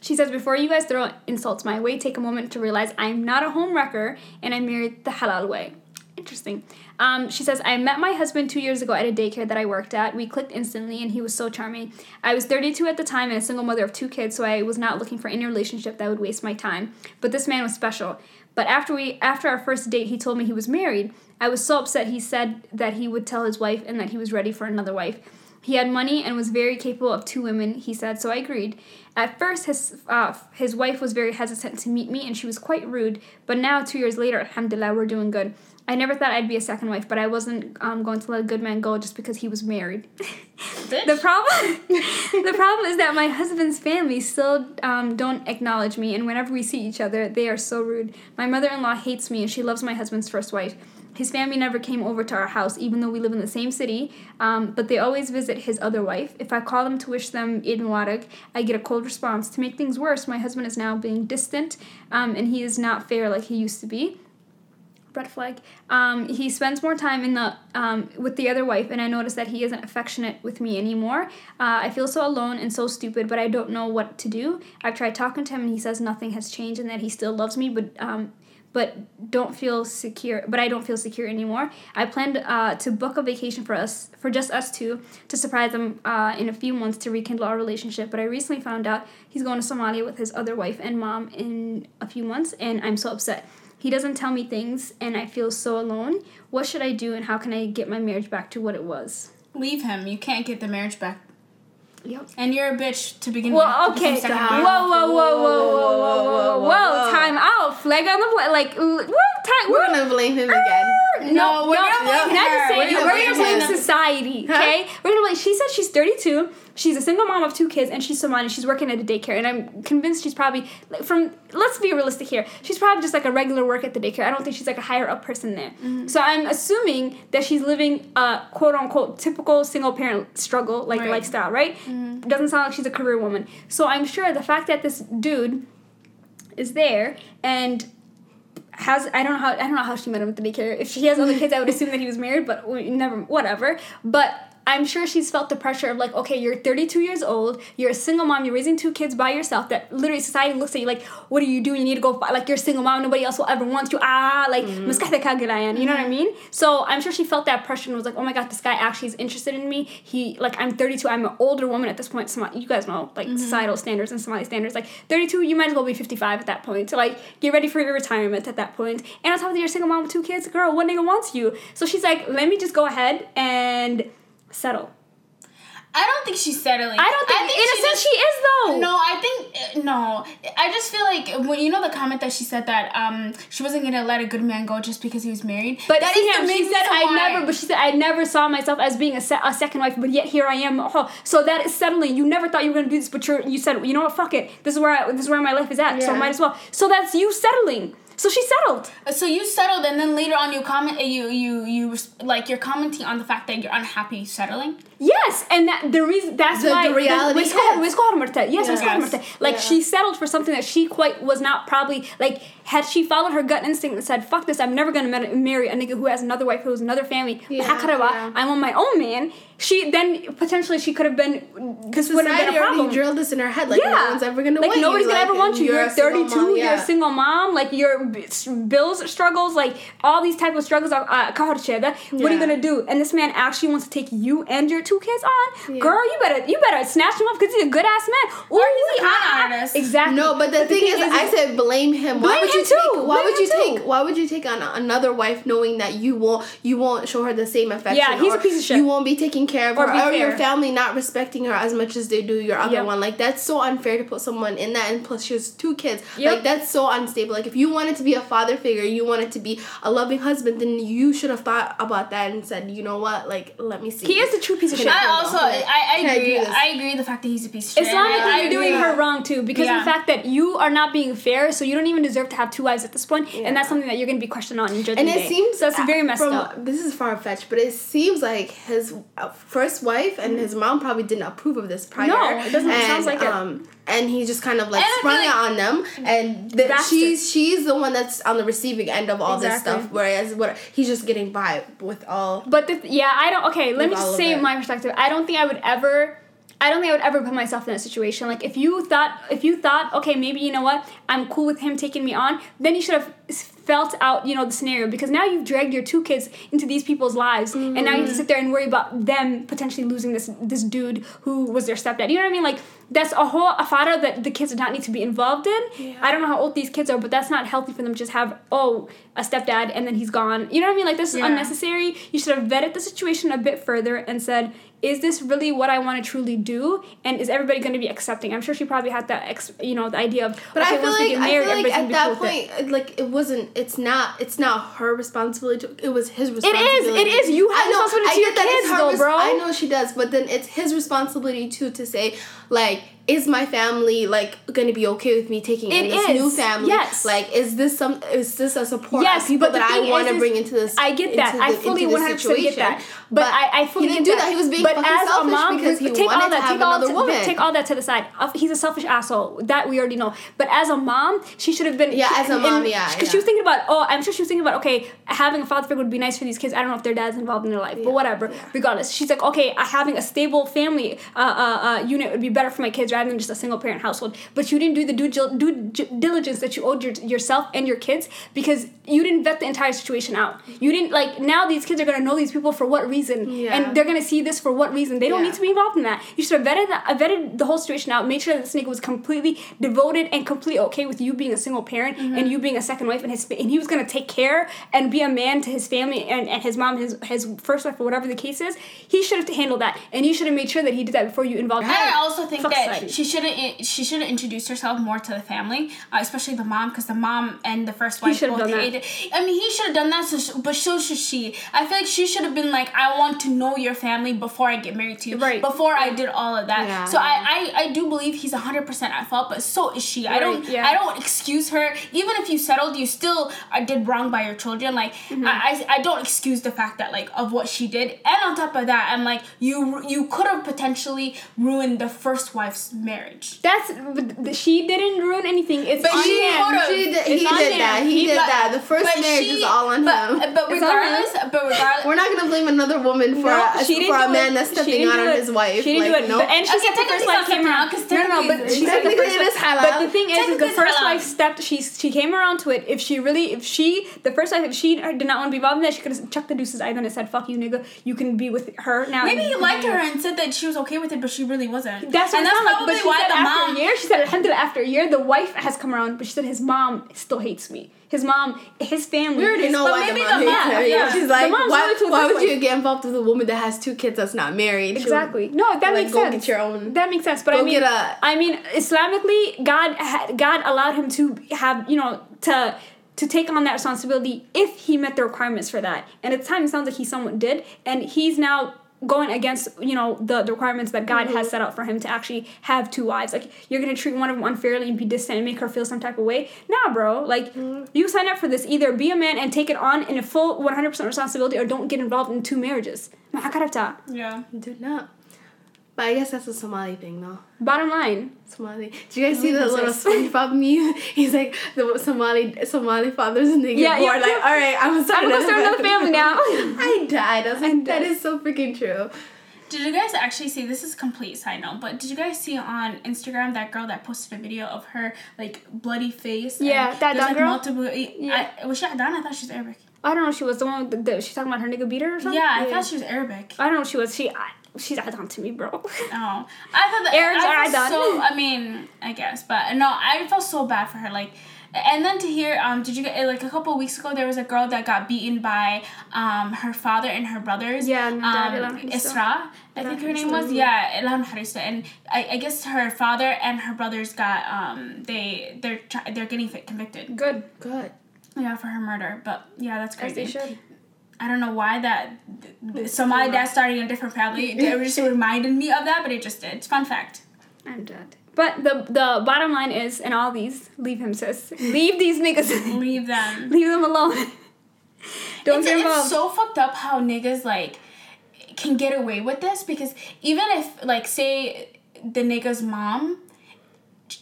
She says, before you guys throw insults my way, take a moment to realize I'm not a home wrecker and I'm married the halal way. Interesting. Um, she says, I met my husband two years ago at a daycare that I worked at. We clicked instantly, and he was so charming. I was thirty-two at the time and a single mother of two kids, so I was not looking for any relationship that would waste my time. But this man was special. But after we, after our first date, he told me he was married. I was so upset. He said that he would tell his wife and that he was ready for another wife. He had money and was very capable of two women, he said, so I agreed. At first, his uh, his wife was very hesitant to meet me, and she was quite rude. But now, two years later, alhamdulillah, we're doing good. I never thought I'd be a second wife, but I wasn't um, going to let a good man go just because he was married. the problem the problem is that my husband's family still um, don't acknowledge me, and whenever we see each other, they are so rude. My mother-in-law hates me, and she loves my husband's first wife. His family never came over to our house, even though we live in the same city, um, but they always visit his other wife. If I call them to wish them Eid Mubarak, I get a cold response. To make things worse, my husband is now being distant, um, and he is not fair like he used to be. Red flag. Um, he spends more time in the um, with the other wife, and I notice that he isn't affectionate with me anymore. Uh, I feel so alone and so stupid, but I don't know what to do. I've tried talking to him, and he says nothing has changed, and that he still loves me, but um, but don't feel secure. But I don't feel secure anymore. I planned uh, to book a vacation for us, for just us two, to surprise them uh, in a few months to rekindle our relationship. But I recently found out he's going to Somalia with his other wife and mom in a few months, and I'm so upset. He doesn't tell me things, and I feel so alone. What should I do, and how can I get my marriage back to what it was? Leave him. You can't get the marriage back. Yep. And you're a bitch to begin with. Well, okay. Whoa, whoa, whoa, whoa, whoa, whoa, whoa, whoa, whoa. Time out. Flag on the flag. Like, whoa, time. We're going to blame him again. No, we're not going to blame him. We're going to blame society, okay? We're going to blame. She said she's thirty-two. She's a single mom of two kids, and she's Somali. She's working at a daycare, and I'm convinced she's probably, like, from, let's be realistic here, she's probably just, like, a regular work at the daycare. I don't think she's, like, a higher-up person there. Mm-hmm. So I'm assuming that she's living a, quote-unquote, typical single-parent struggle, like, right. lifestyle, right? Mm-hmm. Doesn't sound like she's a career woman. So I'm sure the fact that this dude is there and has, I don't know how, I don't know how she met him at the daycare. If she has other kids, I would assume that he was married, but never, whatever. But I'm sure she's felt the pressure of, like, okay, you're thirty-two years old, you're a single mom, you're raising two kids by yourself, that literally society looks at you like, what do you do? You need to go, fi-. like, you're a single mom, nobody else will ever want you, ah, like, mm-hmm. you know what I mean? So I'm sure she felt that pressure and was like, oh my God, this guy actually is interested in me. He, like, I'm thirty-two, I'm an older woman at this point. Somali, you guys know, like, mm-hmm. societal standards and Somali standards. Like, thirty-two, you might as well be fifty-five at that point. So, like, get ready for your retirement at that point. And on top of that, you're a single mom with two kids, girl, one nigga wants you. So she's like, let me just go ahead and settle. I don't think she's settling. I don't think, I think in a sense just, she is though. No, I think no. I just feel like when you know the comment that she said that um she wasn't gonna let a good man go just because he was married. But that see, is him, she said I why. never. But she said I never saw myself as being a, se- a second wife. But yet here I am. Oh, so that is settling. You never thought you were gonna do this, but you you said you know what? Fuck it. This is where I, this is where my life is at. Yeah. So I might as well. So that's you settling. So she settled. So you settled, and then later on you comment, you you you like you're commenting on the fact that you're unhappy settling. Yes, and that the reason that's the, why the reality. The, yes, yes. yes. Like yeah. She settled for something that she quite was not probably like. Had she followed her gut instinct and said, "Fuck this, I'm never gonna marry a nigga who has another wife, who has another family. Yeah, yeah. I want my own man." She then potentially she could have been. This would have been a problem. Already drilled this in her head. Like yeah. no one's ever gonna. Like want nobody's you. gonna like, ever want you. You're, you're thirty-two. Mom, yeah. You're a single mom. Like you're. Bills struggles, like all these type of struggles are uh, yeah. What are you gonna do? And this man actually wants to take you and your two kids on. Yeah. Girl, you better you better snatch him up because he's a good ass man. Or Ooh, he's a con artist. Exactly. No, but the, but thing, the thing is, is I said blame him. Blame why would him you too. take? Why blame would you take? Too. Why would you take on another wife knowing that you won't you won't show her the same affection? Yeah, he's a piece of shit. You won't be taking care of or her, or your family not respecting her as much as they do your other yep. one. Like that's so unfair to put someone in that, and plus she has two kids. Yep. Like that's so unstable. Like if you wanted to be a father figure, you want it to be a loving husband, then you should have thought about that and said, you know what, like, let me see. He is a true piece of can. I also, I, I agree. agree I agree with the fact that he's a piece of shit. It's not that you're doing her wrong too, because yeah. of the fact that you are not being fair, so you don't even deserve to have two wives at this point, yeah. and that's something that you're going to be questioned on in judgment. And it day. seems so that's uh, very messed from, up. This is far fetched, but it seems like his first wife and mm-hmm. his mom probably didn't approve of this prior. No, it doesn't. And, it sounds like um, it. And he just kind of like and sprung it like, on them, and the, she's she's the one that's on the receiving end of all exactly. this stuff, whereas what he's just getting by with all. But the, yeah, I don't. Okay, let me just say my perspective. I don't think I would ever. I don't think I would ever put myself in that situation. Like, if you thought, if you thought, okay, maybe, you know what, I'm cool with him taking me on, then you should have felt out, you know, the scenario. Because now you've dragged your two kids into these people's lives. Mm-hmm. And now you have to sit there and worry about them potentially losing this this dude who was their stepdad. You know what I mean? Like, that's a whole affair that the kids do not need to be involved in. Yeah. I don't know how old these kids are, but that's not healthy for them to just have, oh, a stepdad and then he's gone. You know what I mean? Like, this yeah. is unnecessary. You should have vetted the situation a bit further and said, is this really what I want to truly do? And is everybody going to be accepting? I'm sure she probably had that, ex- you know, the idea of. But okay, I feel once like we get married, I feel like at that point, it. like it wasn't. It's not. It's not her responsibility. To, it was his responsibility. It is. It is. You have I know, responsibility I to your that kids, though, res- bro. I know she does, but then it's his responsibility too to say, like, is my family like going to be okay with me taking it in this is. new family? Yes. Like, is this some? Is this a support? Yes, of people but that I want to bring into this. I get that. The, I fully one hundred percent get that. But, but I, I fully he didn't get do that. He was being. But as a mom, because he take all that, take all that, take all that to the side. He's a selfish asshole. That we already know. But as a mom, she should have been. Yeah, she, as a mom, in, yeah. Because yeah. she was thinking about. Oh, I'm sure she was thinking about. Okay, having a father figure would be nice for these kids. I don't know if their dad's involved in their life, yeah. but whatever. Yeah. Regardless, she's like, okay, having a stable family uh, uh, uh, unit would be better for my kids rather than just a single parent household. But you didn't do the due, due diligence that you owed your, yourself and your kids because you didn't vet the entire situation out. You didn't like. Now these kids are gonna know these people for what reason, yeah. and they're gonna see this for what reason. They don't yeah. need to be involved in that. You should have vetted the, vetted the whole situation out, made sure that this nigga was completely devoted and completely okay with you being a single parent mm-hmm. and you being a second wife, and his and he was going to take care and be a man to his family and, and his mom, his his first wife, or whatever the case is. He should have handled that, and you should have made sure that he did that before you involved him. I also think Fuck that society. she shouldn't she should have introduced herself more to the family, uh, especially the mom, because the mom and the first wife both hated. I mean, he should have done that, so, but so should she. I feel like she should have been like, I want to know your family before I get married to you, right. before I did all of that. Yeah. So I, I, I do believe he's one hundred percent at fault, but so is she. Right. I don't yeah. I don't excuse her. Even if you settled, you still did wrong by your children. Like, mm-hmm. I, I, I don't excuse the fact that, like, of what she did. And on top of that, I'm like, you you could have potentially ruined the first wife's marriage. That's, but she didn't ruin anything. It's but on she him. She did, he on did him. that. He, he did but, that. The first marriage she, is all on but, him. But regardless, but regardless, we're not going to blame another woman for no, a, for a man that's stepping out on his wife. She didn't like, do it. No. But, and she okay, said the first wife came around. No, no, but she said the first wife. But the thing is, is the first wife stepped. She she came around to it. If she really, if she, the first wife, if she did not want to be involved in that, she could have chucked the deuces either and said, "Fuck you, nigga. You can be with her now." Maybe he liked her and said that she was okay with it, but she really wasn't. That's what I'm like. But she said after a year, she said alhamdulillah, after a year, the wife has come around, but she said his mom still hates me. His mom, his family. We already know why the mom hates her. Yeah. She's like, why, why would you get involved with a woman that has two kids that's not married? Exactly. Would, no, that like, makes go sense. Go get your own. That makes sense. But I mean, get a, I mean, Islamically, God, God allowed him to have, you know, to to take on that responsibility if he met the requirements for that. And at the time, it sounds like he somewhat did, and he's now going against, you know, the, the requirements that God mm-hmm. has set out for him to actually have two wives. Like, you're going to treat one of them unfairly and be distant and make her feel some type of way? Nah, bro. Like, mm-hmm. you sign up for this. Either be a man and take it on in a full one hundred percent responsibility, or don't get involved in two marriages. Yeah. Do not. But I guess that's a Somali thing, though. Bottom line. Somali. Do you guys see the little SpongeBob meme? He's like, the Somali Somali fathers, and they get yeah, bored. Yeah, like, all right, I'm starting I'm gonna start another family now. I died. I was like, I that is so freaking true. Did you guys actually see, this is complete side note, but did you guys see on Instagram that girl that posted a video of her, like, bloody face? Yeah, that, that like, girl? Multiple, yeah. I, was she Adana? I thought she was Arabic. I don't know if she was the one, with the, she's talking about her nigga beater or something? Yeah, I yeah. thought she was Arabic. I don't know if she was, she... I, She's add-on to me, bro. Oh. I thought that... Eric's add-on. So, I mean, I guess. But, no, I felt so bad for her. Like, and then to hear... um, did you get... Like, a couple of weeks ago, there was a girl that got beaten by um her father and her brothers. Yeah, um, Isra. I think her name was, yeah, Ilham Harista, and I, I guess her father and her brothers got... um they, they're they're getting convicted. Good. Good. Yeah, for her murder. But, yeah, that's crazy. As they should. I don't know why that. So my dad starting a different family. It just reminded me of that, but it just did. It's fun fact. I'm dead. But the the bottom line is, in all these, leave him, sis. Leave these niggas. Leave them. Leave them alone. Don't it's, get involved. It's so fucked up how niggas like can get away with this, because even if like say the nigga's mom,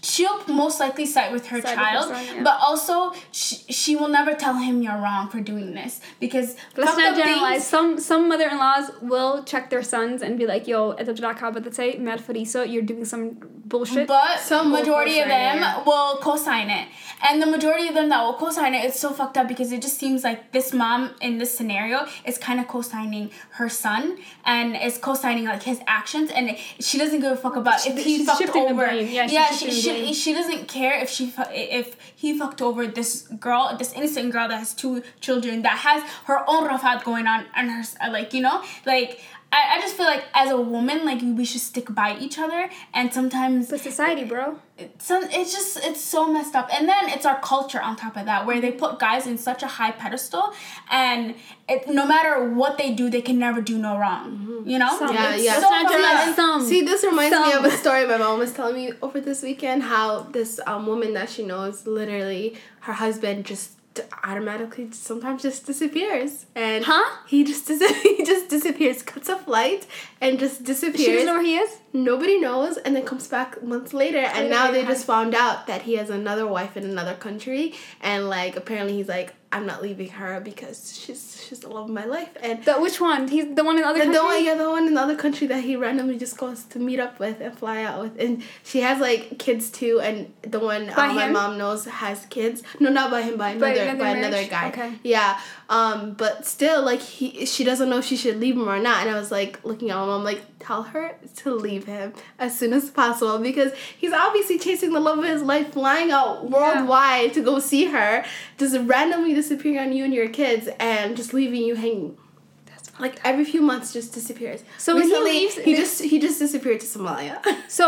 she'll most likely side with her side child, with her son, yeah. But also she, she will never tell him you're wrong for doing this, because let's not generalize. Things, some some mother-in-laws will check their sons and be like, "Yo, at the job at the site, mad fariso, you're doing some bullshit." But some majority bullshit. of them yeah. will co-sign it, and the majority of them that will co-sign it, it's so fucked up because it just seems like this mom in this scenario is kind of co-signing her son and is co-signing like his actions, and she doesn't give a fuck about she, if he fucked over. Yeah, yeah she. She, she doesn't care if she if he fucked over this girl, this innocent girl that has two children, that has her own rafat going on, and her, like, you know, like, I, I just feel like as a woman, like, we should stick by each other, and sometimes... But society, bro. Some, it's just, it's so messed up. And then it's our culture on top of that, where they put guys in such a high pedestal, and it, no matter what they do, they can never do no wrong. Mm-hmm. You know? Some. Yeah, it's yeah. So it's not some. See, this reminds some. me of a story my mom was telling me over this weekend, how this um, woman that she knows, literally, her husband just... automatically sometimes just disappears, and huh? he just dis- he just disappears, cuts a flight and just disappears. She doesn't know where he is. Nobody knows, and then comes back months later, and yeah, now they just found out that he has another wife in another country, and like apparently he's like, I'm not leaving her because she's she's the love of my life. And the, which one? He's the one in the other the, country. The one, yeah, the one in the other country that he randomly just goes to meet up with and fly out with, and she has like kids too, and the one um, my mom knows has kids. No, not by him, by another, by another, by another guy. Okay. Yeah. Um, but still, like he, she doesn't know if she should leave him or not. And I was like looking at my mom, like tell her to leave him as soon as possible, because he's obviously chasing the love of his life, flying out worldwide yeah. to go see her, just randomly disappearing on you and your kids and just leaving you hanging. That's like every few months just disappears. So recently, when he leaves, he just he just disappeared to Somalia. So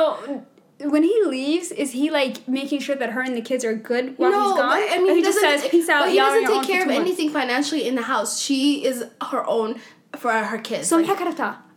when he leaves, is he like making sure that her and the kids are good while no, he's gone? But, I mean, he, he just says peace out. But he doesn't take care of anything financially in the house. She is her own for her kids. So like,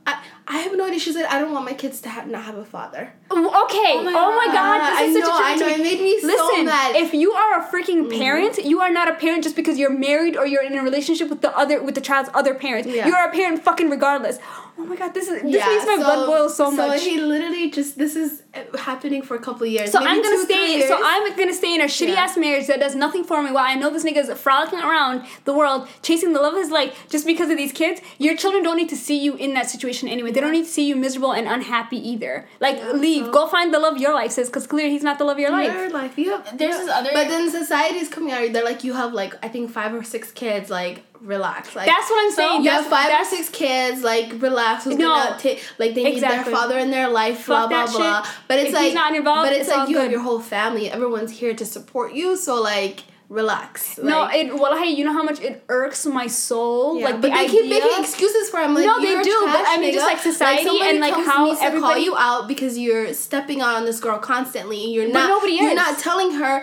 I, I have no idea. She said, I don't want my kids to have, not have a father. Okay. Oh my, oh my God. God. This is I such know, a I know. It made me Listen, so mad. Listen, if you are a freaking parent, mm-hmm. you are not a parent just because you're married or you're in a relationship with the other with the child's other parents. Yeah. You're a parent fucking regardless. Oh my God. This is this yeah, makes my so, blood boil so, so much. So he literally just, this is happening for a couple of years. So Maybe I'm going to stay, so I'm going to stay in a shitty yeah. ass marriage that does nothing for me while I know this nigga is frolicking around the world, chasing the love of his life just because of these kids. Your children don't need to see you in that situation. Anyway, they don't need to see you miserable and unhappy either. Like, yeah, leave. So. Go find the love of your life, sis, because clearly he's not the love of your life. Your life. You have, There's this other... But then society's coming out. They're like, you have, like, I think five or six kids, like... relax. Like, that's what I'm saying. You have five or six kids, like, relax. Who's no, gonna take, like, they exactly. need their father in their life, blah, blah, blah. Shit. But it's if like... he's not involved, but it's, it's like, you good. have your whole family. Everyone's here to support you, so, like... relax. Like, no, it. Well, hey, you know how much it irks my soul. Yeah, like, but the they idea, keep making excuses for him. Like, no, they do. But I mean, just like society like, and like how needs everybody to call you out because you're stepping on this girl constantly. And you're but not. Nobody is. You're not telling her.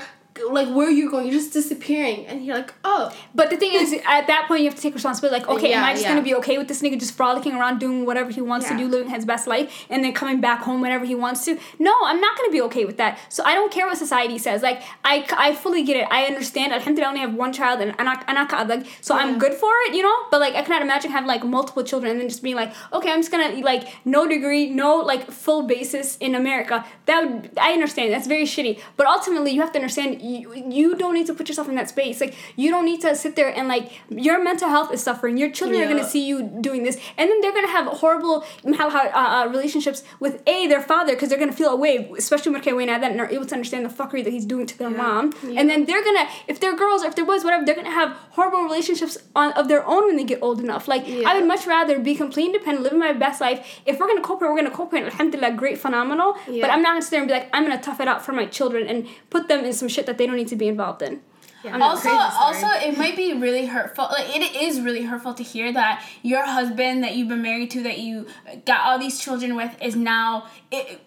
Like, where are you going? You're just disappearing. And you're like, oh. But the thing is, at that point, you have to take responsibility. Like, okay, yeah, am I just yeah. going to be okay with this nigga just frolicking around, doing whatever he wants yeah. to do, living his best life, and then coming back home whenever he wants to? No, I'm not going to be okay with that. So I don't care what society says. Like, I, I fully get it. I understand. Alhamdulillah, I only have one child, and anak so yeah. I'm good for it, you know? But, like, I cannot imagine having, like, multiple children and then just being like, okay, I'm just going to, like, no degree, no, like, full basis in America. That would, I understand. That's very shitty. But ultimately, you have to understand... You, you don't need to put yourself in that space. Like, you don't need to sit there and, like, your mental health is suffering. Your children yeah. are going to see you doing this. And then they're going to have horrible uh, relationships with, A, their father, because they're going to feel away, especially when they're able to understand the fuckery that he's doing to their yeah. mom. Yeah. And then they're going to, if they're girls or if they're boys, whatever, they're going to have horrible relationships on, of their own when they get old enough. Like, yeah. I would much rather be completely independent, living my best life. If we're going to co-parent, we're going to co-parent. Alhamdulillah, great, phenomenal. Yeah. But I'm not going to sit there and be like, I'm going to tough it out for my children and put them in some shit that they don't need to be involved in. Yeah. Also, also, it might be really hurtful. Like, it is really hurtful to hear that your husband that you've been married to, that you got all these children with, is now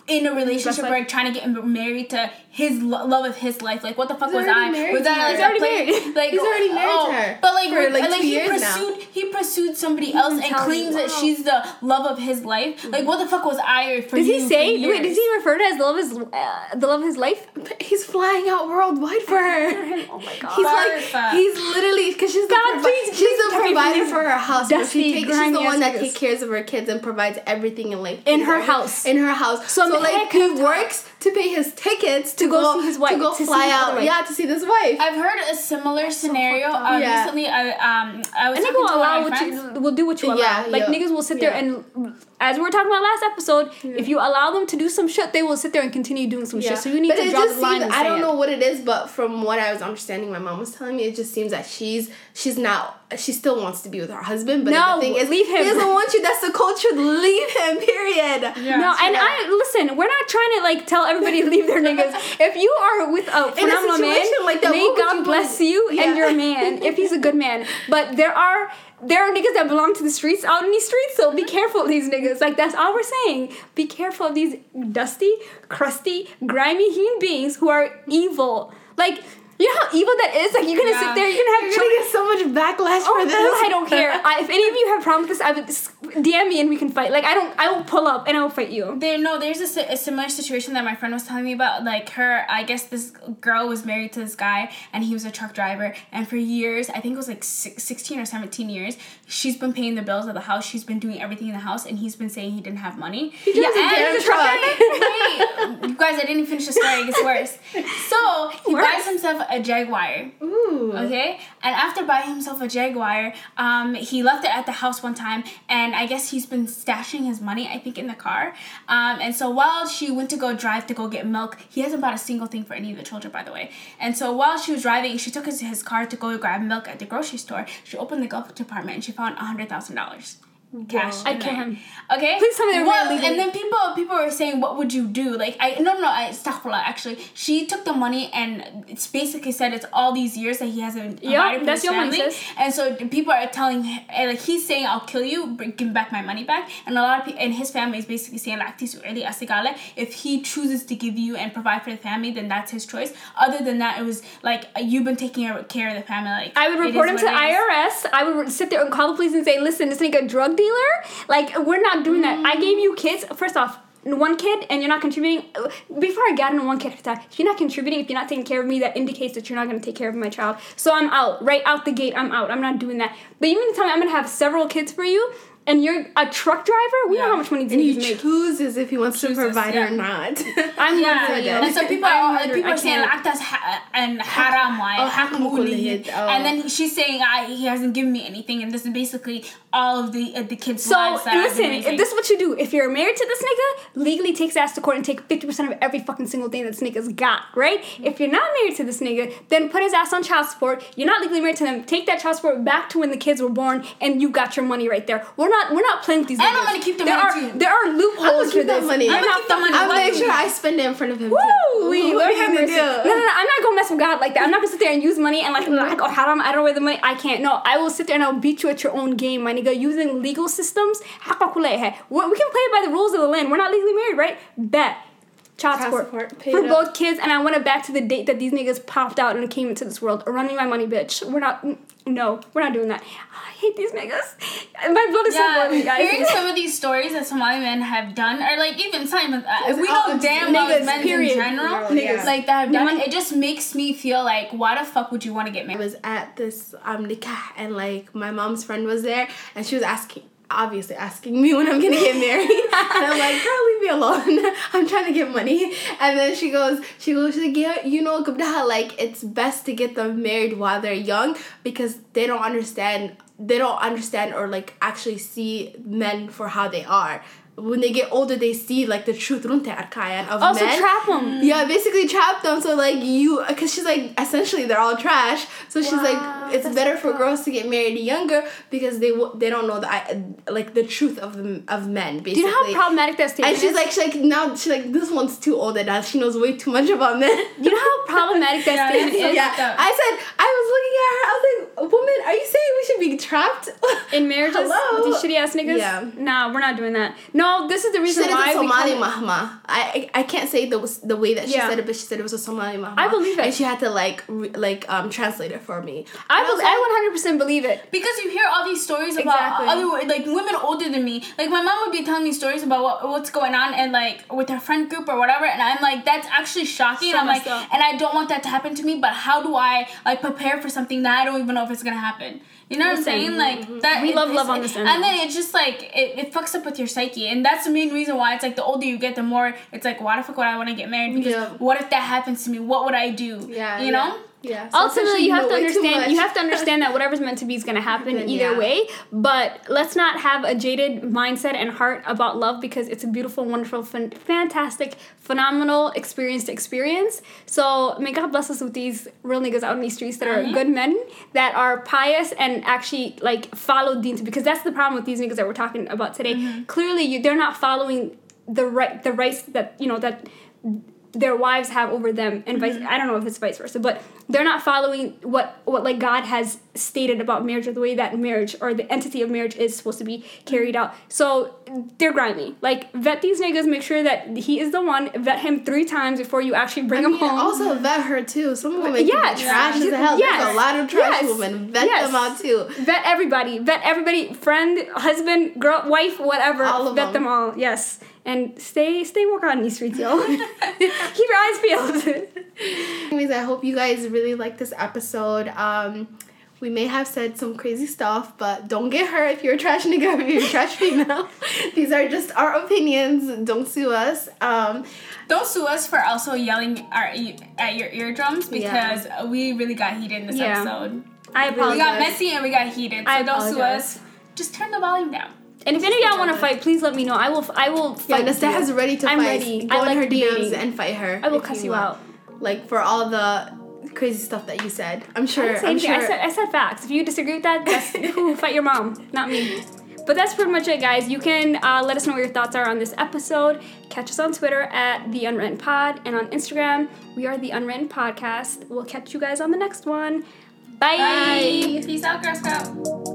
in a relationship where like, trying to get married to his lo- love of his life. Like, what the fuck was I? Was that like a place? Like, he's already married oh, to her. But like, for, like, like he pursued now. he pursued somebody he's else and claims wow. that she's the love of his life. Mm-hmm. Like, what the fuck was I? For does you he say? Wait, does he refer to as love is uh, the love of his life? He's flying out worldwide for her. Oh my god. He's Bartha. like, he's literally, because she's the, provi- please, she's the provider for her house. Dusty, she takes, she's the one that takes care of her kids and provides everything in like in her house. In her house. So, so like, he works to pay his tickets to, to go, go see his wife. To go to fly out. Yeah, to see this wife. I've heard a similar That's scenario. So um, yeah. Recently, I, um, I was and talking to one of my friends. You, we'll do what you allow. Yeah, like, yeah. niggas will sit yeah. there and, as we were talking about last episode, yeah. if you allow them to do some shit, they will sit there and continue doing some yeah. shit. So you need but to draw the line and say I don't it. know what it is, but from what I was understanding, my mom was telling me, it just seems that she's she's not she still wants to be with her husband, but no, the thing is, leave him. He doesn't want you. That's the culture. Leave him. Period. Yeah, no, and right. I listen. We're not trying to like tell everybody to leave their niggas. If you are with a phenomenal a man, like that, may God you bless want? you yeah. and your man if he's a good man. But there are. There are niggas that belong to the streets out in these streets, so be careful of these niggas. Like, that's all we're saying. Be careful of these dusty, crusty, grimy human beings who are evil. Like, you know how evil that is? Like, you're gonna yeah. sit there, you're gonna have you're gonna get so much backlash oh, for this. No, I don't care. I, if any of you have a problem with this, I would D M me and we can fight. Like, I don't, I will pull up and I will fight you. There, no, there's a, a similar situation that my friend was telling me about. Like, her, I guess this girl was married to this guy and he was a truck driver. And for years, I think it was like six, sixteen or seventeen years, she's been paying the bills of the house. She's been doing everything in the house and he's been saying he didn't have money. He yeah, and a truck driver. Wait, you guys, I didn't finish the story. It gets worse. So, he worse? buys himself a Jaguar. Ooh. Okay? And after buying himself a Jaguar, um, he left it at the house one time and I guess he's been stashing his money, I think, in the car. Um, and so while she went to go drive to go get milk, he hasn't bought a single thing for any of the children, by the way. And so while she was driving, she took his, his car to go grab milk at the grocery store. She opened the glove compartment and she found one hundred thousand dollars. Cash. I can. Okay? Please tell me they're well, really. And then people people were saying, what would you do? Like, I no, no, I astaghfirullah, actually. She took the money and it's basically said it's all these years that he hasn't yeah, that's your family. And so people are telling him, like, he's saying, I'll kill you, give back my money back. And a lot of people, and his family is basically saying, if he chooses to give you and provide for the family, then that's his choice. Other than that, it was like, you've been taking care of the family. Like, I would report him to the I R S. I would sit there and call the police and say, listen, this nigga drug dealer. Like, we're not doing that. I gave you kids. First off, one kid and you're not contributing. Before I got in one kid, if you're not contributing, if you're not taking care of me, that indicates that you're not going to take care of my child. So I'm out. Right out the gate, I'm out. I'm not doing that. But you mean to tell me I'm going to have several kids for you? And you're a truck driver? We yeah. know how much money he make. He chooses if he wants chooses, to provide yeah. or not. I'm yeah, yeah. And so people are, like, people are saying, Aktas ha- and haram, oh, oh. And then she's saying, I, he hasn't given me anything. And this is basically all of the uh, the kids' so, lives. So, listen, if this is what you do. If you're married to this nigga, legally take his ass to court and take fifty percent of every fucking single thing that this nigga's got, right? Mm-hmm. If you're not married to this nigga, then put his ass on child support. You're not legally married to them. Take that child support back to when the kids were born and you got your money right there. We're not We're not playing with these. And I'm gonna keep the there money are, too. There are loopholes for this. Money. I'm gonna keep the money. I'll make sure I spend it in front of him. Woo! Too. We what have mercy. No, no, no. I'm not gonna mess with God like that. I'm not gonna sit there and use money and like, like oh haram. I don't know where the money. I can't. No, I will sit there and I'll beat you at your own game, my nigga. Using legal systems, We're, we can play by the rules of the land. We're not legally married, right? Bet. Child support, support for both kids, and I want it back to the date that these niggas popped out and came into this world. Run me my money, bitch. We're not, no, we're not doing that. I hate these niggas. My blood is yeah, so boiling, guys. Hearing some of these stories that Somali men have done, or like even Simon, uh, we know damn well men period. in general, niggas. Niggas. like that have done. It just makes me feel like, why the fuck would you want to get married? I was at this um nikah, and like my mom's friend was there, and she was asking. obviously asking me when I'm gonna get married. And I'm like, girl, leave me alone. I'm trying to get money. And then she goes, she goes, she's like, yeah, you know, like, it's best to get them married while they're young because they don't understand, they don't understand or, like, actually see men for how they are. when they get older, they see, like, the truth of men. Also trap them. Yeah, basically trap them. So, like, you... Because she's, like, essentially they're all trash. So wow, she's, like, it's better for girls to get married younger because they they don't know, the like, the truth of of men, basically. Do you know how problematic that statement is? And she's, like, she's, like, now, she's, like, this one's too old and she knows way too much about men. You know how problematic that statement yeah, is? Yeah. That. I said... I was looking at her. I was like, woman, are you saying we should be trapped in marriages Hello? With these shitty-ass niggas? Yeah. Nah, we're not doing that. No. No, this is the reason she said why it's a Somali we mahma. I I can't say the the way that she yeah. said it, but she said it was a Somali mahma. I believe it, and she had to like re, like um translate it for me. I be, I one hundred percent believe it because you hear all these stories about exactly. other like women older than me. Like my mom would be telling me stories about what what's going on and like with her friend group or whatever, and I'm like that's actually shocking. So and I'm like, up. And I don't want that to happen to me. But how do I like prepare for something that I don't even know if it's gonna happen? You know Listen, what I'm saying? Like that. We it, love love on this end. And then it's just like it, it fucks up with your psyche, and that's the main reason why it's like the older you get, the more it's like, why the fuck would I want to get married? Because yeah. what if that happens to me? What would I do? Yeah, you yeah. know. Yeah. So ultimately, you have to understand. You have to understand that whatever's meant to be is going to happen then, either yeah. way. But let's not have a jaded mindset and heart about love because it's a beautiful, wonderful, fan- fantastic, phenomenal experience to experience. So may God bless us with these real niggas out in these streets that mm-hmm. are good men that are pious and actually like follow deen, because that's the problem with these niggas that we're talking about today. Mm-hmm. Clearly, you, they're not following the right the rights that you know that. their wives have over them and vice mm-hmm. I don't know if it's vice versa, but they're not following what what like God has stated about marriage or the way that marriage or the entity of marriage is supposed to be carried out. So they're grimy. Like vet these niggas, make sure that he is the one, vet him three times before you actually bring I him mean, home. Also vet her too. Some women yes. can be trash as hell. Yes. There's a lot of trash yes. women. Vet yes. them out too. Vet everybody. Vet everybody, friend, husband, girl, wife, whatever. All of vet them. them all. Yes. And stay stay woke out in these streets, y'all. Keep your eyes peeled. Anyways, I hope you guys really like this episode. Um, we may have said some crazy stuff, but don't get hurt if you're a trash nigga or if you're a trash female. These are just our opinions. Don't sue us. Um, don't sue us for also yelling our, at your eardrums because yeah. we really got heated in this yeah. episode. I apologize. We got messy and we got heated, so I don't sue us. Just turn the volume down. And if any of y'all want to fight, please let me know. I will. I will fight. Yeah, Nesta is ready to I'm fight. I'm ready. Go I like in her debating. D Ms and fight her. I will cuss you, you out, like for all the crazy stuff that you said. I'm sure. I didn't say I'm sure. I said, I said facts. If you disagree with that, that's who fight your mom, not me. But that's pretty much it, guys. You can uh, let us know what your thoughts are on this episode. Catch us on Twitter at The Unwritten Pod and on Instagram we are The Unwritten Podcast. We'll catch you guys on the next one. Bye. Bye. Peace out, Girl Scout.